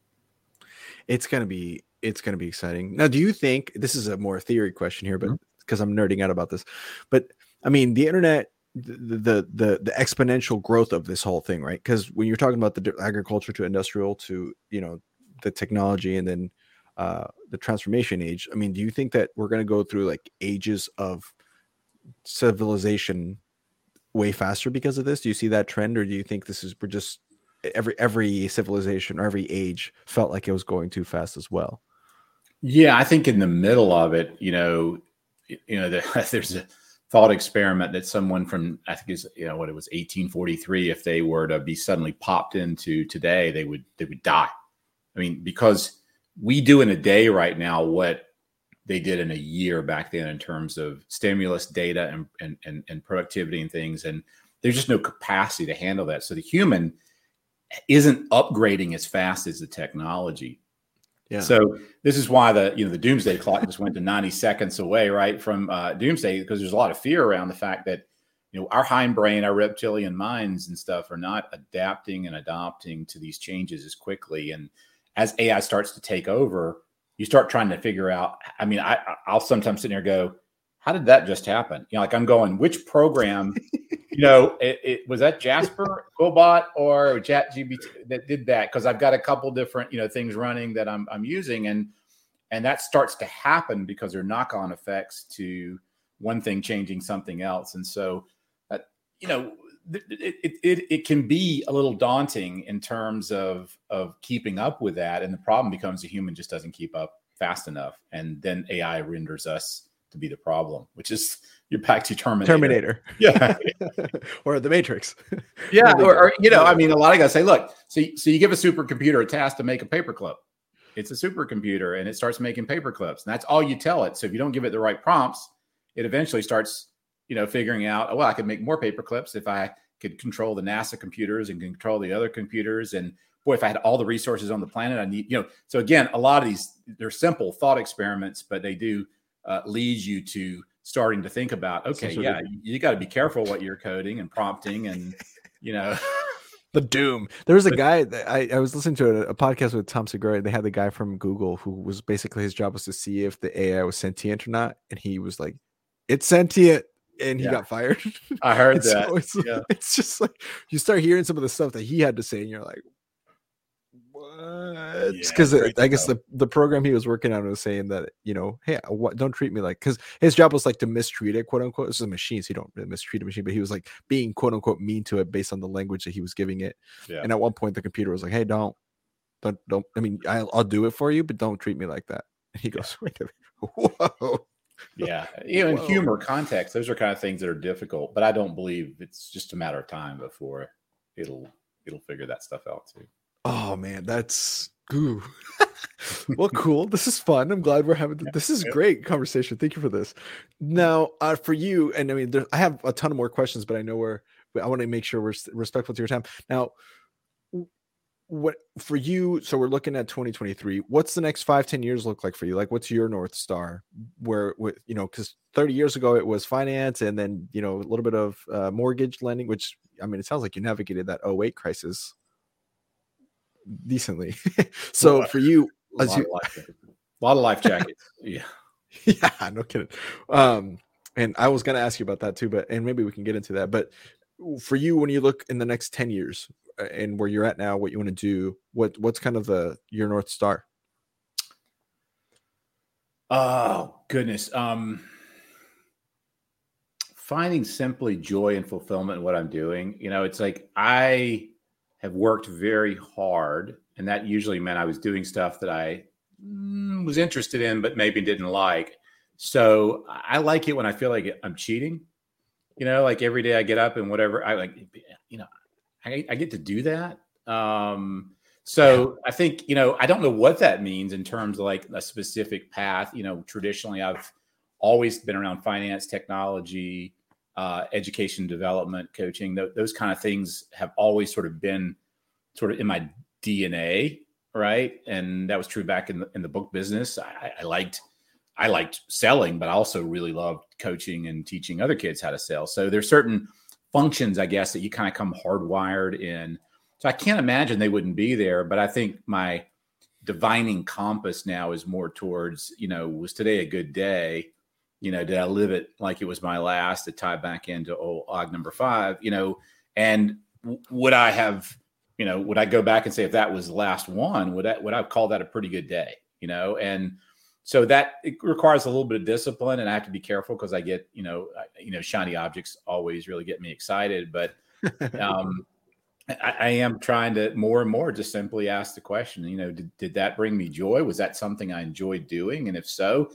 It's going to be exciting. Now, do you think, this is a more theory question here, but because I'm nerding out about this, but I mean, the internet, the exponential growth of this whole thing, right? Because when you're talking about the agriculture to industrial to, the technology and then the transformation age. I mean, do you think that we're going to go through ages of civilization way faster because of this? Do you see that trend, or do you think this is just every civilization or every age felt like it was going too fast as well? Yeah, I think in the middle of it, there's a thought experiment that someone from, I think is, 1843. If they were to be suddenly popped into today, they would die. I mean, because we do in a day right now what they did in a year back then in terms of stimulus data and productivity and things. And there's just no capacity to handle that. So the human isn't upgrading as fast as the technology. Yeah. So this is why the doomsday clock just went to 90 seconds away, right, from doomsday, because there's a lot of fear around the fact that, our hindbrain, our reptilian minds and stuff are not adapting and adopting to these changes as quickly. And as AI starts to take over, you start trying to figure out, I mean, I'll sometimes sit there and go, how did that just happen? I'm going, which program, it was that Jasper, Quillbot, or ChatGPT that did that? Because I've got a couple different, things running that I'm using. And that starts to happen because there are knock-on effects to one thing changing something else. And so, it can be a little daunting in terms of keeping up with that. And the problem becomes the human just doesn't keep up fast enough. And then AI renders us to be the problem, which is, you're back to Terminator. Yeah. Or the Matrix. Yeah. Or, a lot of guys say, look, so you give a supercomputer a task to make a paperclip. It's a supercomputer and it starts making paperclips, and that's all you tell it. So if you don't give it the right prompts, it eventually starts figuring out, oh, well, I could make more paperclips if I could control the NASA computers and control the other computers. And boy, if I had all the resources on the planet, I need, So again, a lot of these, they're simple thought experiments, but they do lead you to starting to think about, okay, you got to be careful what you're coding and prompting and, The doom. There was a guy that I was listening to a podcast with Tom Segura, and they had the guy from Google who was basically, his job was to see if the AI was sentient or not. And he was like, it's sentient. And he got fired. I heard that. So it's just like you start hearing some of the stuff that he had to say, and you're like, "What?" Because I guess the program he was working on was saying that hey, don't treat me like, because his job was to mistreat it, quote unquote. It's a machine, so you don't really mistreat a machine, but he was being quote unquote mean to it based on the language that he was giving it. Yeah. And at one point, the computer was like, "Hey, don't. I mean, I'll do it for you, but don't treat me like that." And he goes, "Wait a minute, whoa." Yeah. In humor context, those are kind of things that are difficult, but I don't believe it's just a matter of time before it'll figure that stuff out too. Oh man, that's goo. Well, cool. This is fun. I'm glad we're having this is great conversation. Thank you for this. Now, for you, and I mean, I have a ton of more questions, but I know I want to make sure we're respectful to your time. Now, what for you? So we're looking at 2023. What's the next 5-10 years look like for you? Like, what's your North Star? Where you know, because 30 years ago it was finance, and then, you know, a little bit of mortgage lending, which, I mean, it sounds like you navigated that 08 crisis decently. So for you, a lot of life jackets. Yeah, no kidding. And I was going to ask you about that too, but maybe we can get into that. But for you, when you look in the next 10 years and where you're at now, what you want to do, what's kind of your North Star? Oh, goodness. Finding simply joy and fulfillment in what I'm doing. You know, it's like I have worked very hard, and that usually meant I was doing stuff that I was interested in, but maybe didn't like. So I like it when I feel like I'm cheating. You know, like every day I get up and whatever, I like, you know, I get to do that. So I think, you know, I don't know what that means in terms of like a specific path. You know, traditionally I've always been around finance, technology, education, development, coaching. Those kind of things have always sort of been sort of in my DNA. Right. And that was true back in the book business. I liked selling, but I also really loved coaching and teaching other kids how to sell. So there's certain functions, I guess, that you kind of come hardwired in. So I can't imagine they wouldn't be there, but I think my divining compass now is more towards, you know, was today a good day? You know, did I live it like it was my last, to tie back into old Og number 5, you know, and would I have, you know, would I go back and say, if that was the last one, would I call that a pretty good day? You know, and so that it requires a little bit of discipline, and I have to be careful because I get, you know, shiny objects always really get me excited. But I am trying to more and more just simply ask the question, you know, did that bring me joy? Was that something I enjoyed doing? And if so,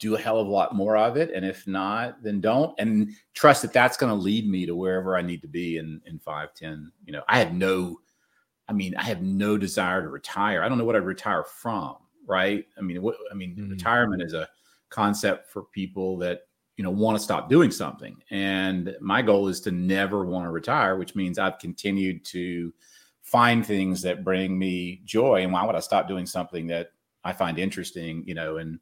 do a hell of a lot more of it. And if not, then don't, and trust that that's going to lead me to wherever I need to be in 5, 10, you know. I have no desire to retire. I don't know what I'd retire from, right? Retirement is a concept for people that, you know, want to stop doing something. And my goal is to never want to retire, which means I've continued to find things that bring me joy. And why would I stop doing something that I find interesting, you know? And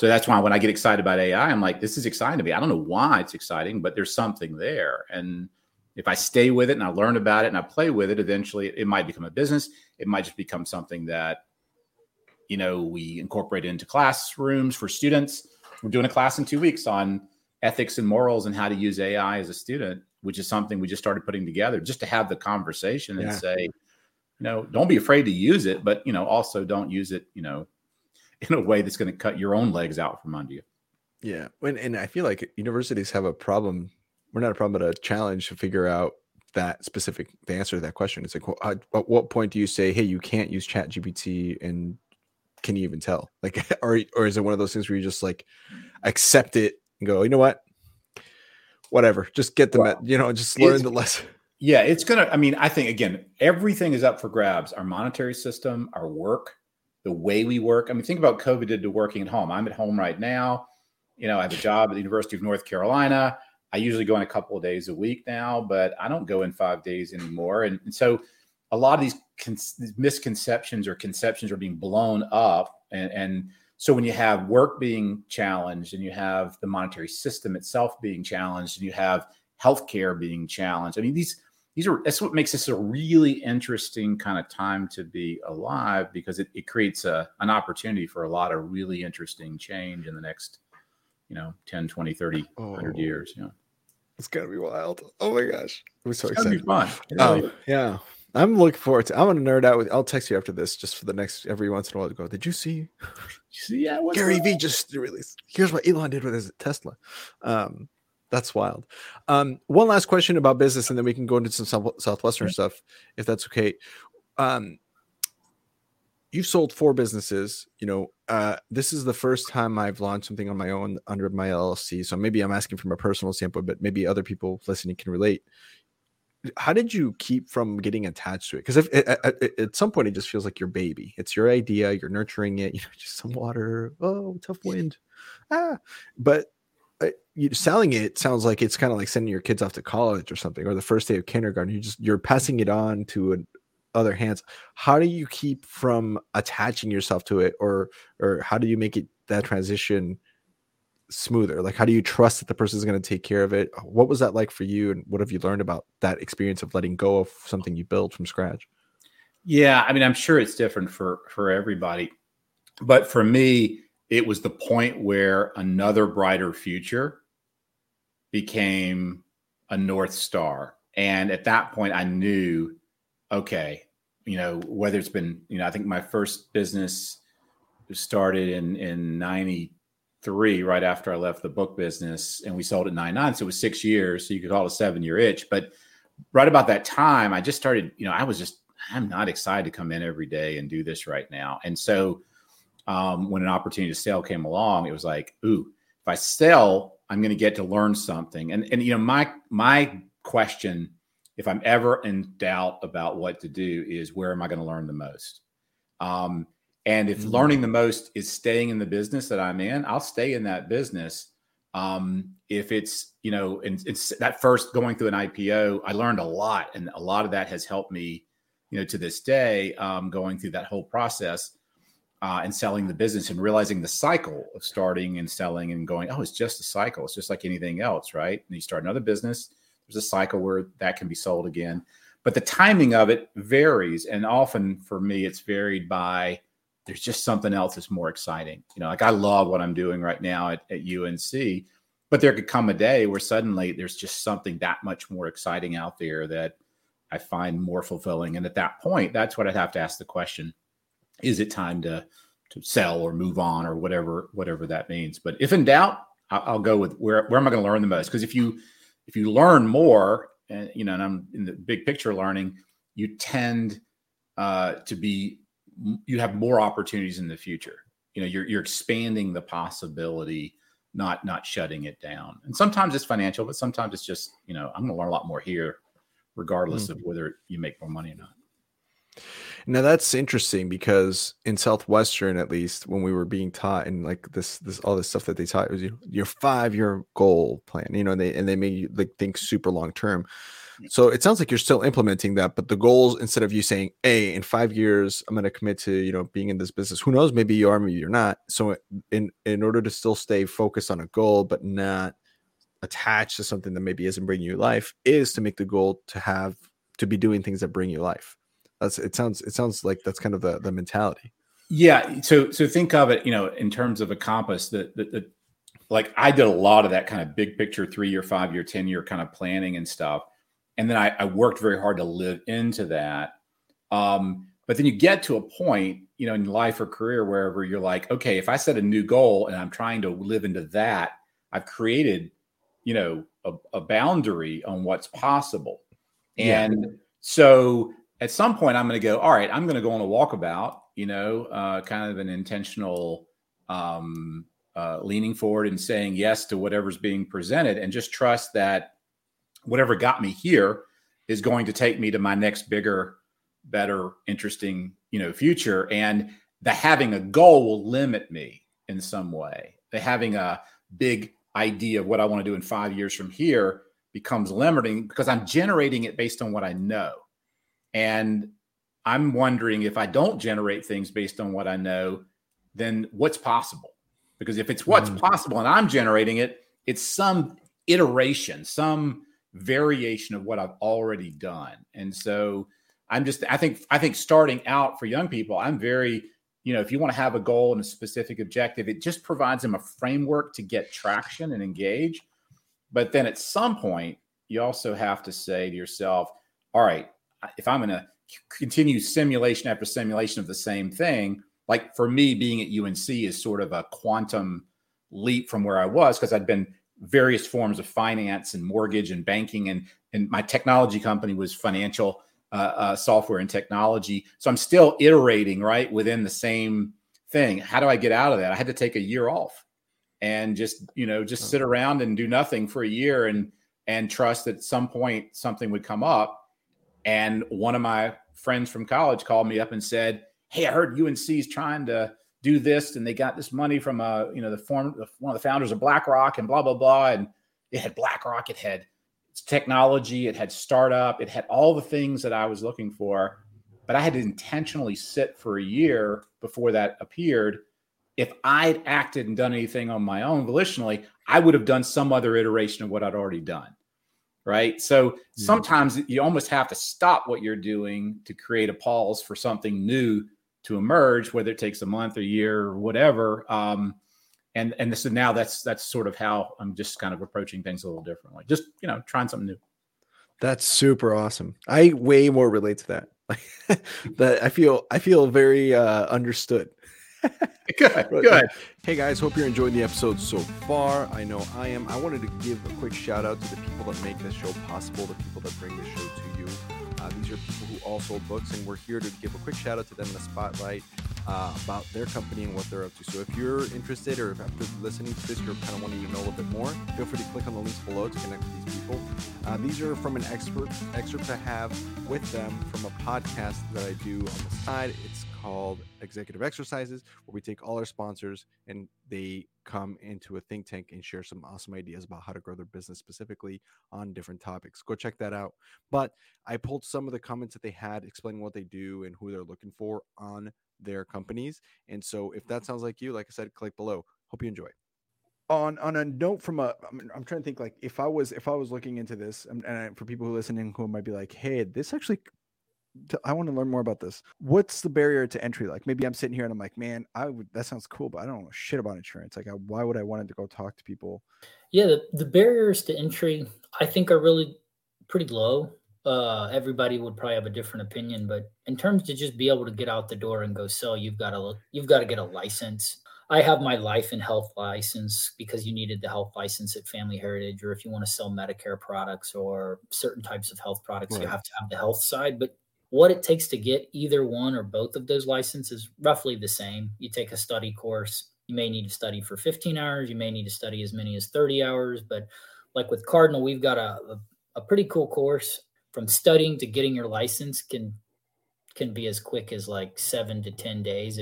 so that's why when I get excited about AI, I'm like, this is exciting to me. I don't know why it's exciting, but there's something there. And if I stay with it and I learn about it and I play with it, eventually it might become a business. It might just become something that, you know, we incorporate into classrooms for students. We're doing a class in 2 weeks on ethics and morals and how to use AI as a student, which is something we just started putting together just to have the conversation and say, you know, don't be afraid to use it, but, you know, also don't use it, you know, in a way that's going to cut your own legs out from under you. Yeah. And I feel like universities have a problem. We're not a problem, but a challenge to figure out the answer to that question. It's like, well, at what point do you say, hey, you can't use ChatGPT, and can you even tell? Like, or is it one of those things where you just like accept it and go, you know what, whatever, just get the, you know, just learn the lesson. Yeah. It's going to, I think again, everything is up for grabs. Our monetary system, our work, the way we work. Think about COVID did to working at home. I'm at home right now. You know, I have a job at the University of North Carolina. I usually go in a couple of days a week now, but I don't go in 5 days anymore. And so a lot of these misconceptions or conceptions are being blown up. And so when you have work being challenged, and you have the monetary system itself being challenged, and you have healthcare being challenged, that's what makes this a really interesting kind of time to be alive, because it creates an opportunity for a lot of really interesting change in the next, you know, 10, 20, 30, 100 years. You know. It's going to be wild. Oh my gosh. I'm so excited. It's going to be fun. Really. Yeah. I'm looking forward to it. I'm going to nerd out I'll text you after this, just for the next, every once in a while, to go, did you see? Yeah, Gary Vee just released, here's what Elon did with his Tesla. That's wild. One last question about business, and then we can go into some Southwestern stuff, if that's okay. You've sold 4 businesses, you know, this is the first time I've launched something on my own under my LLC. So maybe I'm asking from a personal standpoint, but maybe other people listening can relate. How did you keep from getting attached to it? Because at some point it just feels like your baby, it's your idea, you're nurturing it, you know, just some water, oh, tough wind. But selling it sounds like it's kind of like sending your kids off to college or something, or the first day of kindergarten. You're passing it on to other hands. How do you keep from attaching yourself to it, or how do you make it that transition smoother? Like, how do you trust that the person is going to take care of it? What was that like for you, and what have you learned about that experience of letting go of something you build from scratch? Yeah, I mean, I'm sure it's different for everybody, but for me, it was the point where another brighter future became a North Star. And at that point, I knew, okay, you know, whether it's been, you know, I think my first business started in 93, right after I left the book business, and we sold it 99. So it was 6 years. So you could call it a 7-year itch. But right about that time, I just started, you know, I'm not excited to come in every day and do this right now. And so when an opportunity to sell came along, it was like, ooh, if I sell, I'm going to get to learn something. And you know, my question, if I'm ever in doubt about what to do, is where am I going to learn the most? And if learning the most is staying in the business that I'm in, I'll stay in that business. If it's, you know, and it's that first going through an IPO, I learned a lot. And a lot of that has helped me, you know, to this day, going through that whole process and selling the business and realizing the cycle of starting and selling and going, oh, it's just a cycle. It's just like anything else, right? And you start another business, there's a cycle where that can be sold again. But the timing of it varies. And often for me, it's varied by there's just something else that's more exciting. You know, like I love what I'm doing right now at UNC, but there could come a day where suddenly there's just something that much more exciting out there that I find more fulfilling. And at that point, that's what I'd have to ask the question. Is it time to sell or move on or whatever that means? But if in doubt, I'll go with where am I going to learn the most? Because if you learn more, and you know, and I'm in the big picture learning, you tend you have more opportunities in the future. You know, you're expanding the possibility, not shutting it down. And sometimes it's financial, but sometimes it's just, you know, I'm going to learn a lot more here, regardless of whether you make more money or not. Now that's interesting, because in Southwestern, at least when we were being taught, and like this all this stuff that they taught, it was your 5-year goal plan, you know, and they made you like think super long term. So it sounds like you're still implementing that, but the goals, instead of you saying, hey, in 5 years, I'm going to commit to, you know, being in this business, who knows, maybe you are, maybe you're not. So in order to still stay focused on a goal, but not attached to something that maybe isn't bringing you life, is to make the goal to be doing things that bring you life. It sounds like that's kind of the mentality. Yeah. So think of it, you know, in terms of a compass, the like I did a lot of that kind of big picture, 3-year, 5-year, 10-year kind of planning and stuff. And then I worked very hard to live into that. But then you get to a point, you know, in life or career, wherever you're like, okay, if I set a new goal and I'm trying to live into that, I've created, you know, a boundary on what's possible. And so at some point I'm going to go, all right, I'm going to go on a walkabout, you know, kind of an intentional leaning forward and saying yes to whatever's being presented, and just trust that whatever got me here is going to take me to my next bigger, better, interesting, you know, future. And the having a goal will limit me in some way. The having a big idea of what I want to do in 5 years from here becomes limiting, because I'm generating it based on what I know. And I'm wondering, if I don't generate things based on what I know, then what's possible? Because if it's what's possible and I'm generating it, it's some iteration, some variation of what I've already done. And so I think starting out for young people, I'm very, you know, if you want to have a goal and a specific objective, it just provides them a framework to get traction and engage. But then at some point, you also have to say to yourself, all right, if I'm going to continue simulation after simulation of the same thing, like for me, being at UNC is sort of a quantum leap from where I was, because I'd been various forms of finance and mortgage and banking, and my technology company was financial software and technology. So I'm still iterating right within the same thing. How do I get out of that? I had to take a year off and just sit around and do nothing for a year and trust that at some point something would come up. And one of my friends from college called me up and said, hey, I heard UNC is trying to do this, and they got this money from one of the founders of BlackRock and blah, blah, blah. And it had BlackRock, it had technology, it had startup, it had all the things that I was looking for. but I had to intentionally sit for a year before that appeared. If I'd acted and done anything on my own volitionally, I would have done some other iteration of what I'd already done. Right. So sometimes you almost have to stop what you're doing to create a pause for something new to emerge, whether it takes a month or year or whatever. And so now that's sort of how I'm just kind of approaching things a little differently, just, you know, trying something new. That's super awesome. I way more relate to that. Like that. I feel very understood. Good. Hey guys, hope you're enjoying the episode so far. I know I am. I wanted to give a quick shout out to the people that make this show possible, the people that bring this show to you. These are people who all sold books, and we're here to give a quick shout out to them in the spotlight about their company and what they're up to. So if you're interested, or if after listening to this, you're kind of wanting to know a little bit more, feel free to click on the links below to connect with these people. These are from an excerpt I have with them from a podcast that I do on the side. It's called Executive Exercises, where we take all our sponsors and they come into a think tank and share some awesome ideas about how to grow their business, specifically on different topics. Go check that out. But I pulled some of the comments that they had explaining what they do and who they're looking for on their companies. And so if that sounds like you, like I said, click below. Hope you enjoy. On a note from I'm trying to think, like if I was looking into this, and for people who listen in who might be like, hey, this actually, I want to learn more about this. What's the barrier to entry? Like maybe I'm sitting here and I'm like, man, that sounds cool, but I don't know shit about insurance. Like why would I want to go talk to people? Yeah. The barriers to entry, I think, are really pretty low. Everybody would probably have a different opinion, but in terms to just be able to get out the door and go sell, you've got to get a license. I have my life and health license because you needed the health license at Family Heritage, or if you want to sell Medicare products or certain types of health products, right, you have to have the health side, but what it takes to get either one or both of those licenses is roughly the same. You take a study course, you may need to study for 15 hours, you may need to study as many as 30 hours, but like with Cardinal, we've got a pretty cool course. From studying to getting your license can be as quick as like 7 to 10 days,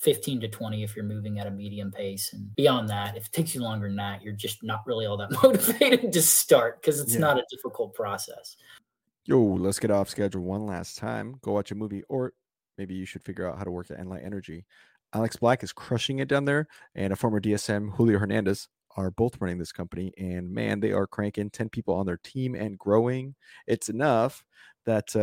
15 to 20 if you're moving at a medium pace. And beyond that, if it takes you longer than that, you're just not really all that motivated to start because it's not a difficult process. Yo, let's get off schedule one last time. Go watch a movie, or maybe you should figure out how to work at Enlight Energy. Alex Black is crushing it down there, and a former DSM, Julio Hernandez, are both running this company. And man, they are cranking 10 people on their team and growing. It's enough that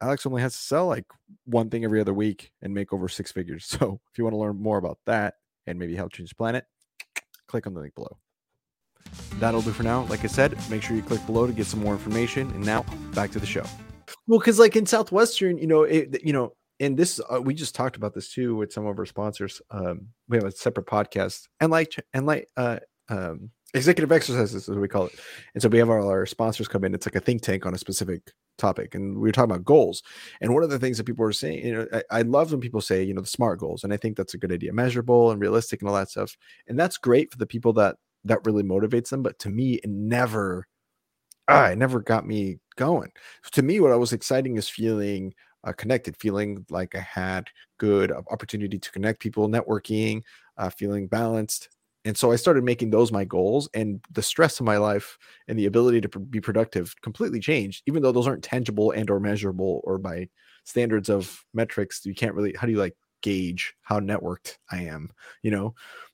Alex only has to sell like one thing every other week and make over six figures. So if you want to learn more about that and maybe help change the planet, click on the link below. That'll do for now. Like I said, make sure you click below to get some more information. And now back to the show. Well, because like in Southwestern, and this we just talked about this too with some of our sponsors. We have a separate podcast and Executive Exercises, as we call it. And so we have all our sponsors come in. It's like a think tank on a specific topic. And we were talking about goals. And one of the things that people are saying, I love when people say, the SMART goals. And I think that's a good idea, measurable and realistic and all that stuff. And that's great for the people that really motivates them. But to me, it never got me going. To me, what was exciting is feeling connected, feeling like I had good opportunity to connect people, networking, feeling balanced. And so I started making those my goals, and the stress in my life and the ability to be productive completely changed, even though those aren't tangible and or measurable, or by standards of metrics, you can't really, how do you like gauge how networked I am,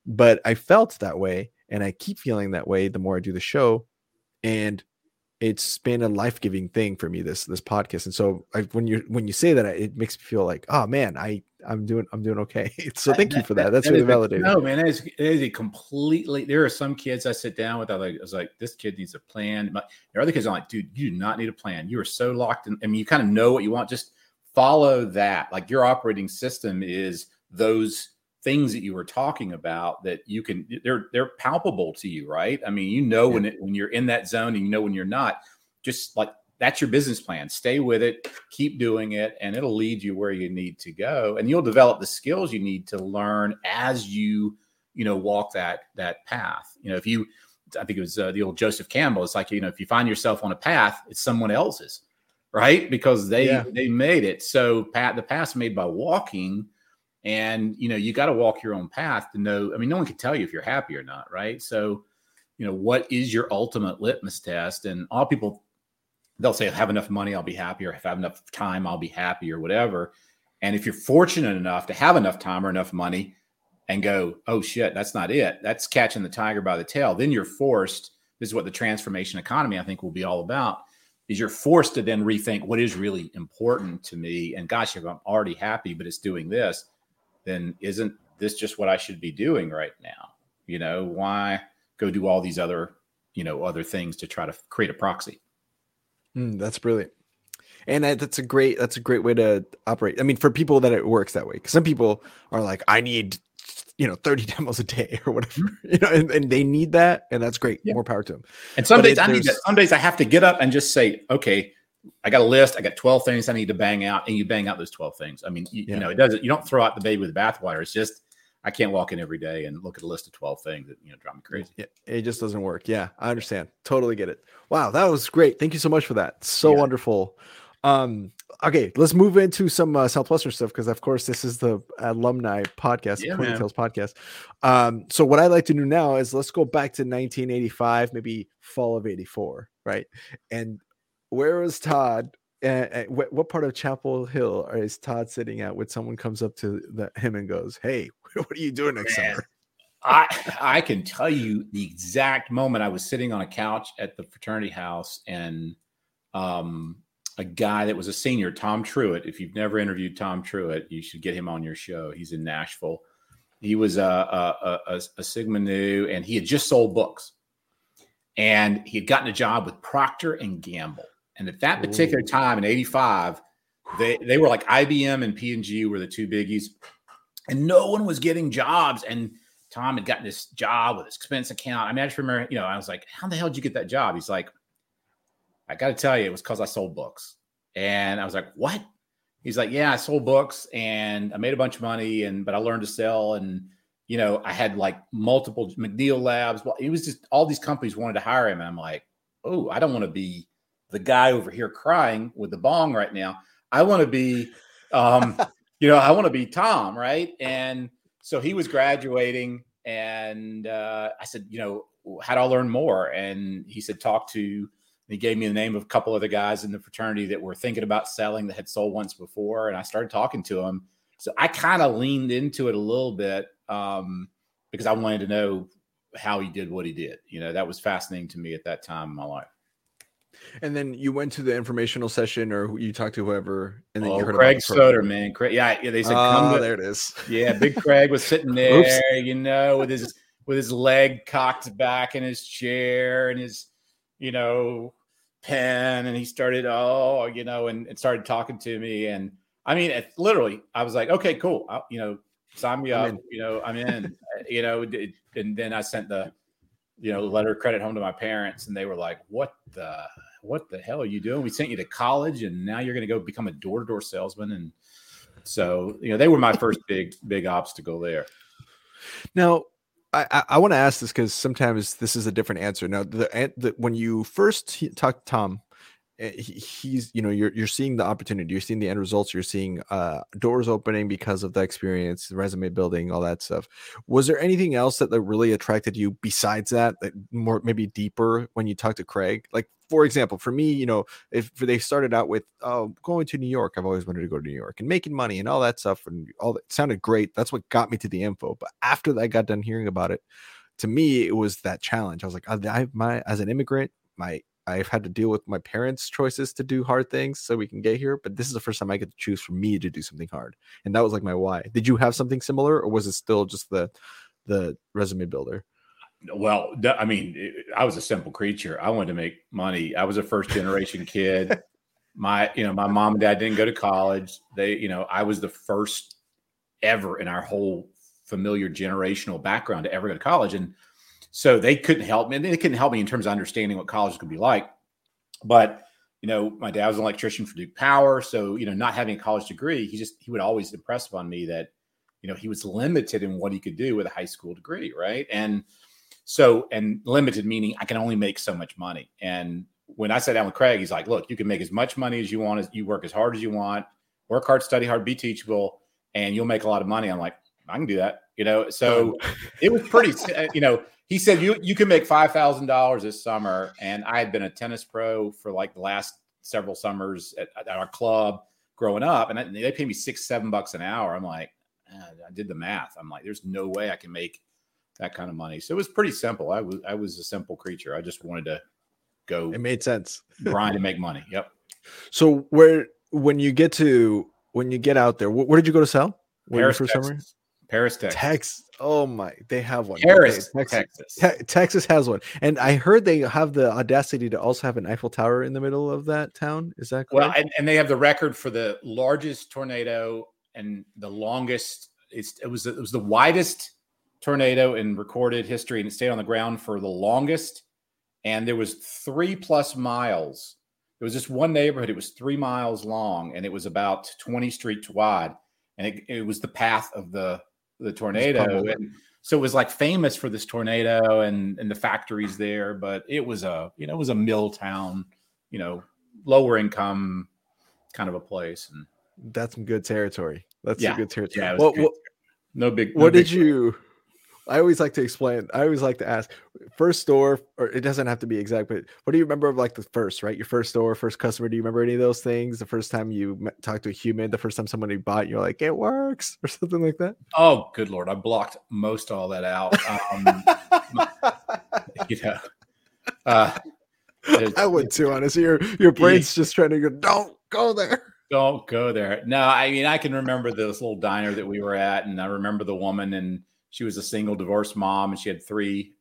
but I felt that way. And I keep feeling that way the more I do the show, and it's been a life-giving thing for me, this podcast. And so when you say that, it makes me feel like, oh man, I'm doing okay. So thank you for that. That's really validating. No, man, it is a completely, there are some kids I sit down with, I was like, this kid needs a plan. There are other kids I'm like, dude, you do not need a plan. You are so locked in. I mean, you kind of know what you want. Just follow that. Like your operating system is those things that you were talking about that you can, they're palpable to you, right? I mean, when you're in that zone and when you're not, just like that's your business plan. Stay with it, keep doing it, and it'll lead you where you need to go. And you'll develop the skills you need to learn as you walk that path. I think it was the old Joseph Campbell. It's like, if you find yourself on a path, it's someone else's, right? Because they made it. So the path's made by walking. And, you got to walk your own path to know. I mean, no one can tell you if you're happy or not, right? So, what is your ultimate litmus test? And all people they'll say, I have enough money, I'll be happy, or if I have enough time, I'll be happy, or whatever. And if you're fortunate enough to have enough time or enough money and go, oh shit, that's not it, that's catching the tiger by the tail, then you're forced. This is what the transformation economy, I think, will be all about, is you're forced to then rethink what is really important to me. And gosh, if I'm already happy, but it's doing this, then isn't this just what I should be doing right now? You know, why go do all these other, you know, other things to try to create a proxy? That's brilliant. And that's a great way to operate. I mean, for people that it works that way, because some people are like, I need, 30 demos a day or whatever, and they need that. And that's great. Yeah. More power to them. And some days I need that. Some days I have to get up and just say, okay, I got a list. I got 12 things I need to bang out. And you bang out those 12 things. I mean, you know, it doesn't, you don't throw out the baby with the bathwater. It's just, I can't walk in every day and look at a list of 12 things that, drive me crazy. Yeah, it just doesn't work. Yeah, I understand. Totally get it. Wow, that was great. Thank you so much for that. So wonderful. Okay, let's move into some Southwestern stuff because, of course, this is the alumni podcast, Ponytails Podcast. So what I like to do now is let's go back to 1985, maybe fall of 84, right? And where was Todd? What part of Chapel Hill is Todd sitting at when someone comes up to him and goes, hey, what are you doing next summer? I can tell you the exact moment. I was sitting on a couch at the fraternity house, and a guy that was a senior, Tom Truitt. If you've never interviewed Tom Truitt, you should get him on your show. He's in Nashville. He was a Sigma Nu, and he had just sold books, and he had gotten a job with Procter and Gamble. And at that particular time in 85, they were like IBM and P&G were the two biggies. And no one was getting jobs. And Tom had gotten this job with his expense account. I mean, I just remember, I was like, how the hell did you get that job? He's like, I got to tell you, it was because I sold books. And I was like, what? He's like, yeah, I sold books and I made a bunch of money, but I learned to sell. And, I had like multiple McNeil Labs. Well, it was just all these companies wanted to hire him. And I'm like, oh, I don't want to be the guy over here crying with the bong right now. I want to be, I want to be Tom, right? And so he was graduating, and I said, how do I learn more? And he said, he gave me the name of a couple other guys in the fraternity that were thinking about selling that had sold once before. And I started talking to them. So I kind of leaned into it a little bit because I wanted to know how he did what he did. That was fascinating to me at that time in my life. And then you went to the informational session, or you talked to whoever, and then you heard Craig Soder, man. Craig, yeah, they said, "Come to there it is." Yeah, Big Craig was sitting there, with his leg cocked back in his chair and his, pen, and he started, and started talking to me, and I mean, literally, I was like, "Okay, cool," sign me up, I'm in, and then I sent the, letter of credit home to my parents, and they were like, what the hell are you doing? We sent you to college, and now you're going to go become a door-to-door salesman. And so, they were my first big obstacle there. Now, I want to ask this because sometimes this is a different answer. Now, when you first talk to Tom, he's, you're seeing the opportunity, you're seeing the end results, you're seeing doors opening because of the experience, the resume building, all that stuff. Was there anything else that really attracted you besides that more, maybe deeper when you talked to Craig? Like, for example, for me, if they started out with going to New York, I've always wanted to go to New York and making money and all that stuff, and all that sounded great. That's what got me to the info. But after I got done hearing about it, to me, it was that challenge. I was like, as an immigrant, I've had to deal with my parents' choices to do hard things so we can get here, but this is the first time I get to choose for me to do something hard. And that was like my why. Did you have something similar, or was it still just the resume builder? Well, I mean, I was a simple creature. I wanted to make money. I was a first generation kid. My mom and dad didn't go to college. They, I was the first ever in our whole familiar generational background to ever go to college. And so they couldn't help me. And they couldn't help me in terms of understanding what college could be like. But, my dad was an electrician for Duke Power. So, not having a college degree, he would always impress upon me that, he was limited in what he could do with a high school degree. Right. And limited meaning I can only make so much money. And when I sat down with Craig, he's like, look, you can make as much money as you want, as you work as hard as you want, work hard, study hard, be teachable, and you'll make a lot of money. I'm like, I can do that. So it was pretty, he said, you can make $5,000 this summer. And I had been a tennis pro for like the last several summers at our club growing up, and they pay me $6-7 an hour. I'm like, I did the math. I'm like, there's no way I can make that kind of money. So it was pretty simple. I was a simple creature. I just wanted to go. It made sense. Grind and make money. Yep. So when you get out there, where did you go to sell? Paris, Texas. Paris, Texas. Oh my, they have one. Paris, okay, Texas. Texas has one. And I heard they have the audacity to also have an Eiffel Tower in the middle of that town. Is that correct? Well, and they have the record for the largest tornado and the longest. It was the widest tornado in recorded history, and it stayed on the ground for the longest. And there was 3+ miles. It was just one neighborhood. It was 3 miles long, and it was about 20 streets wide. And it was the path of the tornado. And so it was like famous for this tornado and the factories there, but it was a mill town, lower income kind of a place. And that's some good territory. Yeah, it was good. I always like to explain. I always like to ask first store, or it doesn't have to be exact, but what do you remember of like the first, right? Your first store, first customer. Do you remember any of those things? The first time you talked to a human, the first time somebody bought, you're like, it works or something like that. Oh, good Lord. I blocked most all that out. I would too, honestly. Your brain's just trying to go, don't go there. Don't go there. No, I mean, I can remember this little diner that we were at, and I remember the woman, and she was a single divorced mom, and she had 3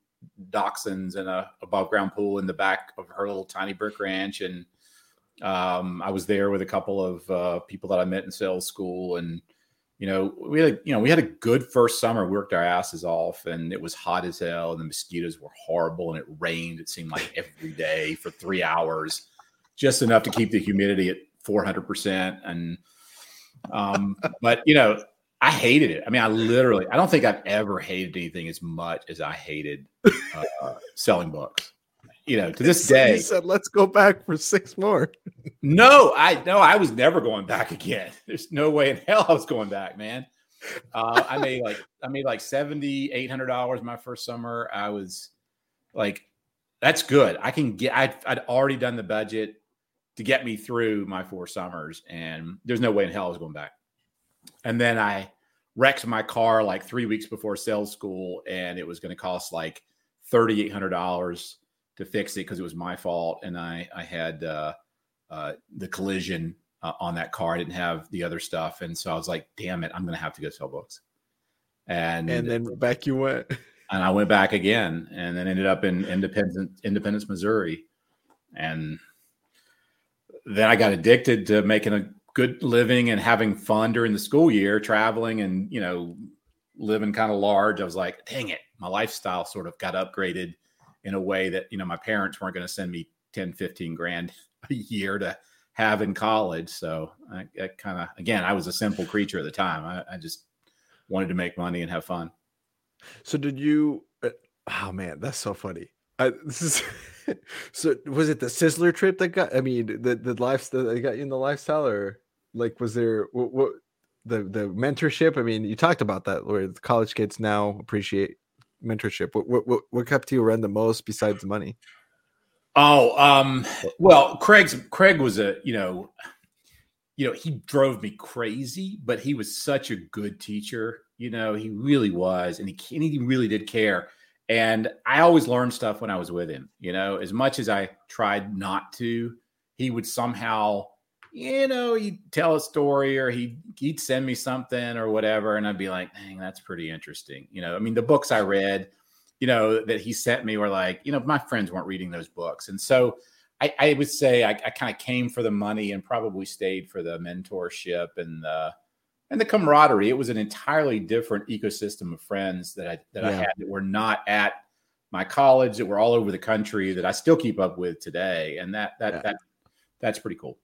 dachshunds and a above ground pool in the back of her little tiny brick ranch. And I was there with a couple of people that I met in sales school, and we had a good first summer. We worked our asses off, and it was hot as hell, and the mosquitoes were horrible, and it rained. It seemed like every day for 3 hours, just enough to keep the humidity at 400%. And but I hated it. I mean, I don't think I've ever hated anything as much as I hated selling books. To this day. You said, let's go back for 6 more. No, I was never going back again. There's no way in hell I was going back, man. I made like $7,800 my first summer. I was like, that's good. I'd already done the budget to get me through my 4 summers, and there's no way in hell I was going back. And then I wrecked my car like 3 weeks before sales school, and it was going to cost like $3,800 to fix it because it was my fault. And I had the collision on that car. I didn't have the other stuff. And so I was like, damn it, I'm going to have to go sell books. And then back you went. And I went back again, and then ended up in Independence, Missouri. And then I got addicted to making a good living and having fun during the school year, traveling and, living kind of large. I was like, dang it. My lifestyle sort of got upgraded in a way that, my parents weren't going to send me 10, 15 grand a year to have in college. So I kind of, again, I was a simple creature at the time. I just wanted to make money and have fun. So oh man, that's so funny. So was it the Sizzler trip that got, I mean, the lifestyle that got you in the lifestyle, or like, was there what the mentorship? I mean, you talked about that where the college kids now appreciate mentorship. What kept you around the most besides the money? Oh, well, Craig was a, he drove me crazy, but he was such a good teacher. He really was. And he really did care. And I always learned stuff when I was with him, as much as I tried not to. He would somehow, he'd tell a story, or he'd send me something or whatever. And I'd be like, dang, that's pretty interesting. I mean, the books I read, that he sent me were like, my friends weren't reading those books. And so I would say I kind of came for the money and probably stayed for the mentorship and the camaraderie. It was an entirely different ecosystem of friends that I had that were not at my college, that were all over the country, that I still keep up with today. And that's pretty cool.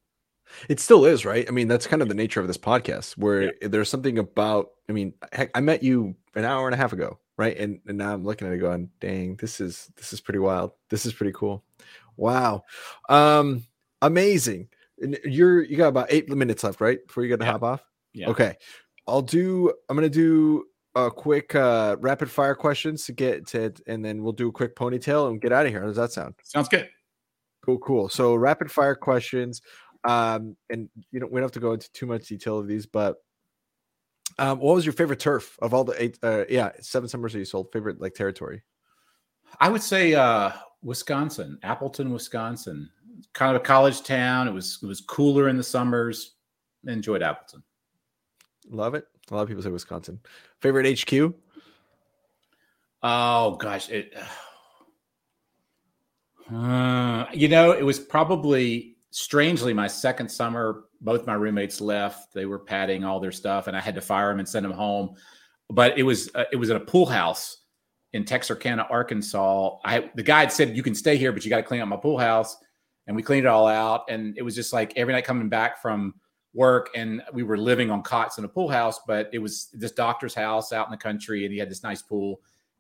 It still is, right? I mean, that's kind of the nature of this podcast, where there's something about, I mean, heck, I met you an hour and a half ago, right? And now I'm looking at it going, dang, this is pretty wild. This is pretty cool. Wow. Amazing. And you got about 8 minutes left, right? Before you got to hop off. Yeah. Okay. I'm going to do a quick rapid fire questions to get to, and then we'll do a quick ponytail and get out of here. How does that sound? Sounds good. Cool. So rapid fire questions. And you know, we don't have to go into too much detail of these, but what was your favorite turf of all the seven summers that you sold? Favorite like territory? I would say Wisconsin, Appleton, Wisconsin. Kind of a college town. It was cooler in the summers. Enjoyed Appleton. Love it. A lot of people say Wisconsin. Favorite HQ? Oh gosh, it was probably strangely my second summer. Both my roommates left. They were padding all their stuff, and I had to fire them and send them home. But it was at a pool house in Texarkana, Arkansas. The guy had said, "You can stay here, but you got to clean up my pool house." And we cleaned it all out. And it was just like every night coming back from work, and we were living on cots in a pool house, but it was this doctor's house out in the country, and he had this nice pool.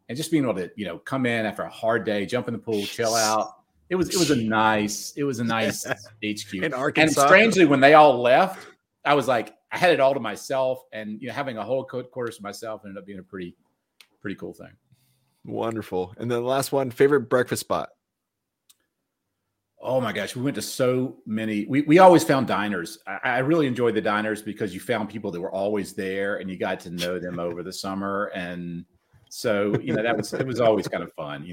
And just being able to, come in after a hard day, jump in the pool, chill out. It was a nice HQ. In Arkansas. And strangely, when they all left, I was like, I had it all to myself, and having a whole quarters to myself ended up being a pretty cool thing. Wonderful. And then the last one, favorite breakfast spot. Oh my gosh, we went to so many. We always found diners. I really enjoyed the diners because you found people that were always there, and you got to know them over the summer. And so, it was always kind of fun,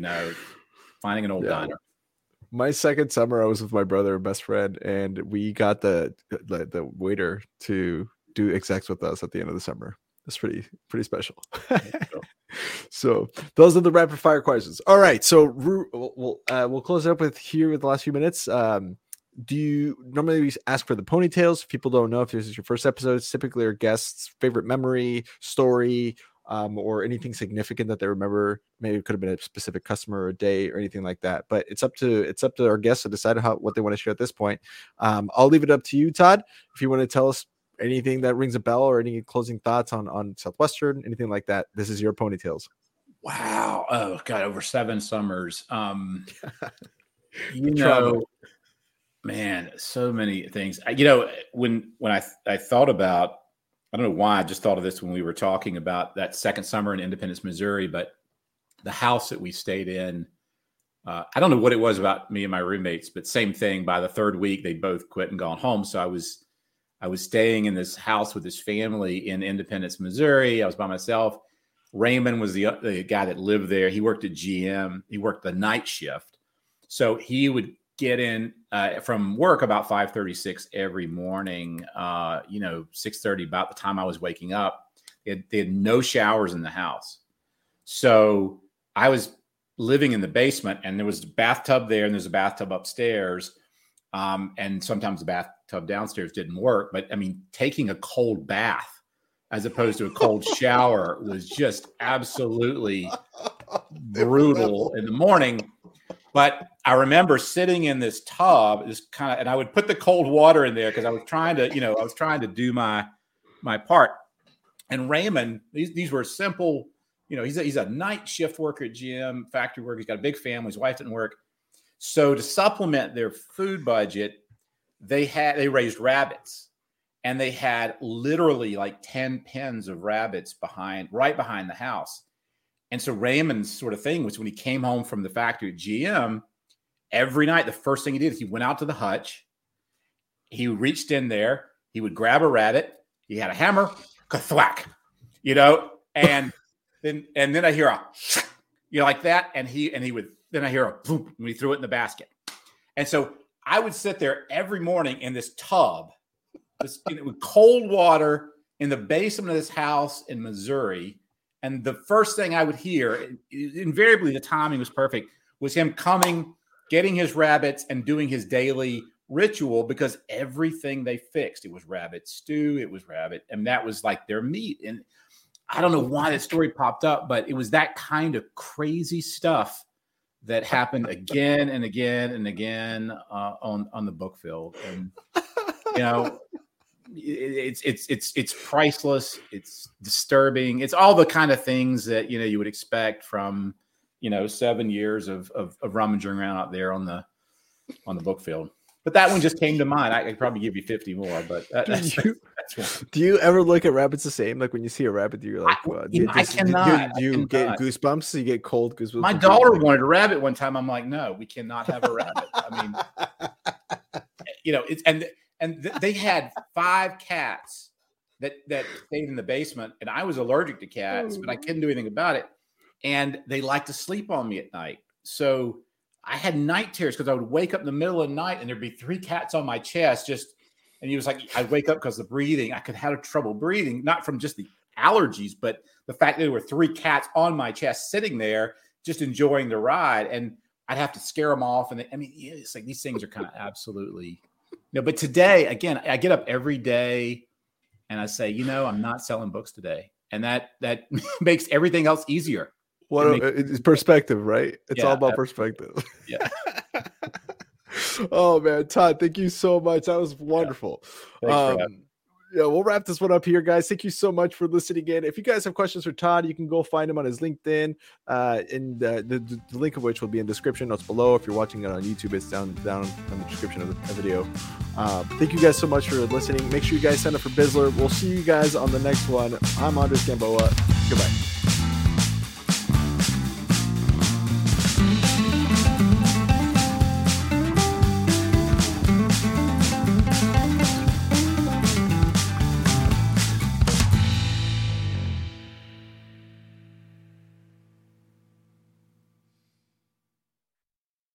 finding an old diner. My second summer, I was with my brother and best friend, and we got the waiter to do execs with us at the end of the summer. That's pretty special. So those are the rapid fire questions. All right. So we'll close it up with the last few minutes. Do you normally ask for the ponytails? People don't know if this is your first episode. It's typically our guests' favorite memory, story, or anything significant that they remember. Maybe it could have been a specific customer or a day or anything like that. But it's up to our guests to decide what they want to share at this point. I'll leave it up to you, Todd, if you want to tell us anything that rings a bell or any closing thoughts on Southwestern, anything like that. This is your ponytails. Wow. Oh God. Over seven summers. Man, so many things, when I thought about, I don't know why I just thought of this when we were talking about that second summer in Independence, Missouri, but the house that we stayed in, I don't know what it was about me and my roommates, but same thing. By the third week, they both quit and gone home. So I was staying in this house with this family in Independence, Missouri. I was by myself. Raymond was the guy that lived there. He worked at GM. He worked the night shift. So he would get in from work about 5:36 every morning, 6:30, about the time I was waking up. They had no showers in the house. So I was living in the basement, and there was a bathtub there, and there's a bathtub upstairs. And sometimes the bathtub downstairs didn't work, but I mean, taking a cold bath as opposed to a cold shower was just absolutely brutal in the morning. But I remember sitting in this tub, and I would put the cold water in there because I was trying to, I was trying to do my part. And Raymond, these were simple, he's a night shift worker at GM, factory worker. He's got a big family. His wife didn't work. So to supplement their food budget, they raised rabbits, and they had literally like 10 pens of rabbits right behind the house. And so Raymond's sort of thing was when he came home from the factory at GM, every night, the first thing he did, he went out to the hutch. He reached in there. He would grab a rabbit. He had a hammer, ka-thwack, and then I hear a, like that. And he would. Then I hear a boom when he threw it in the basket. And so I would sit there every morning in this tub with cold water in the basement of this house in Missouri. And the first thing I would hear, invariably the timing was perfect, was him coming, getting his rabbits and doing his daily ritual, because everything they fixed, it was rabbit stew, it was rabbit. And that was like their meat. And I don't know why that story popped up, but it was that kind of crazy stuff that happened again and again and again on the book field, and it's priceless. It's disturbing. It's all the kind of things that you would expect from 7 years of rummaging around out there on the book field. But that one just came to mind. I could probably give you 50 more, but that, that's, you, Do you ever look at rabbits the same? Like when you see a rabbit, you're like, I cannot get goosebumps? So you get cold goosebumps? My daughter wanted a rabbit one time. I'm like, no, we cannot have a rabbit. I mean, you know, it's, and they had 5 cats that stayed in the basement, and I was allergic to cats, but I couldn't do anything about it. And they liked to sleep on me at night. So I had night terrors because I would wake up in the middle of the night and there'd be 3 cats on my chest. And he was like, I'd wake up because the breathing, I could have trouble breathing, not from just the allergies, but the fact that there were 3 cats on my chest sitting there just enjoying the ride. And I'd have to scare them off. And I mean, it's like these things are kind of absolutely, no, but today, again, I get up every day and I say, you know, I'm not selling books today. And that makes everything else easier. Well, it's perspective, right? It's all about perspective. Yeah. Oh man, Todd, thank you so much. That was wonderful. Yeah, we'll wrap this one up here, guys. Thank you so much for listening in. If you guys have questions for Todd, you can go find him on his LinkedIn, and the link of which will be in the description notes below. If you're watching it on YouTube, it's down in the description of the video. Thank you guys so much for listening. Make sure you guys sign up for Bizzler. We'll see you guys on the next one. I'm Andres Gamboa. Goodbye.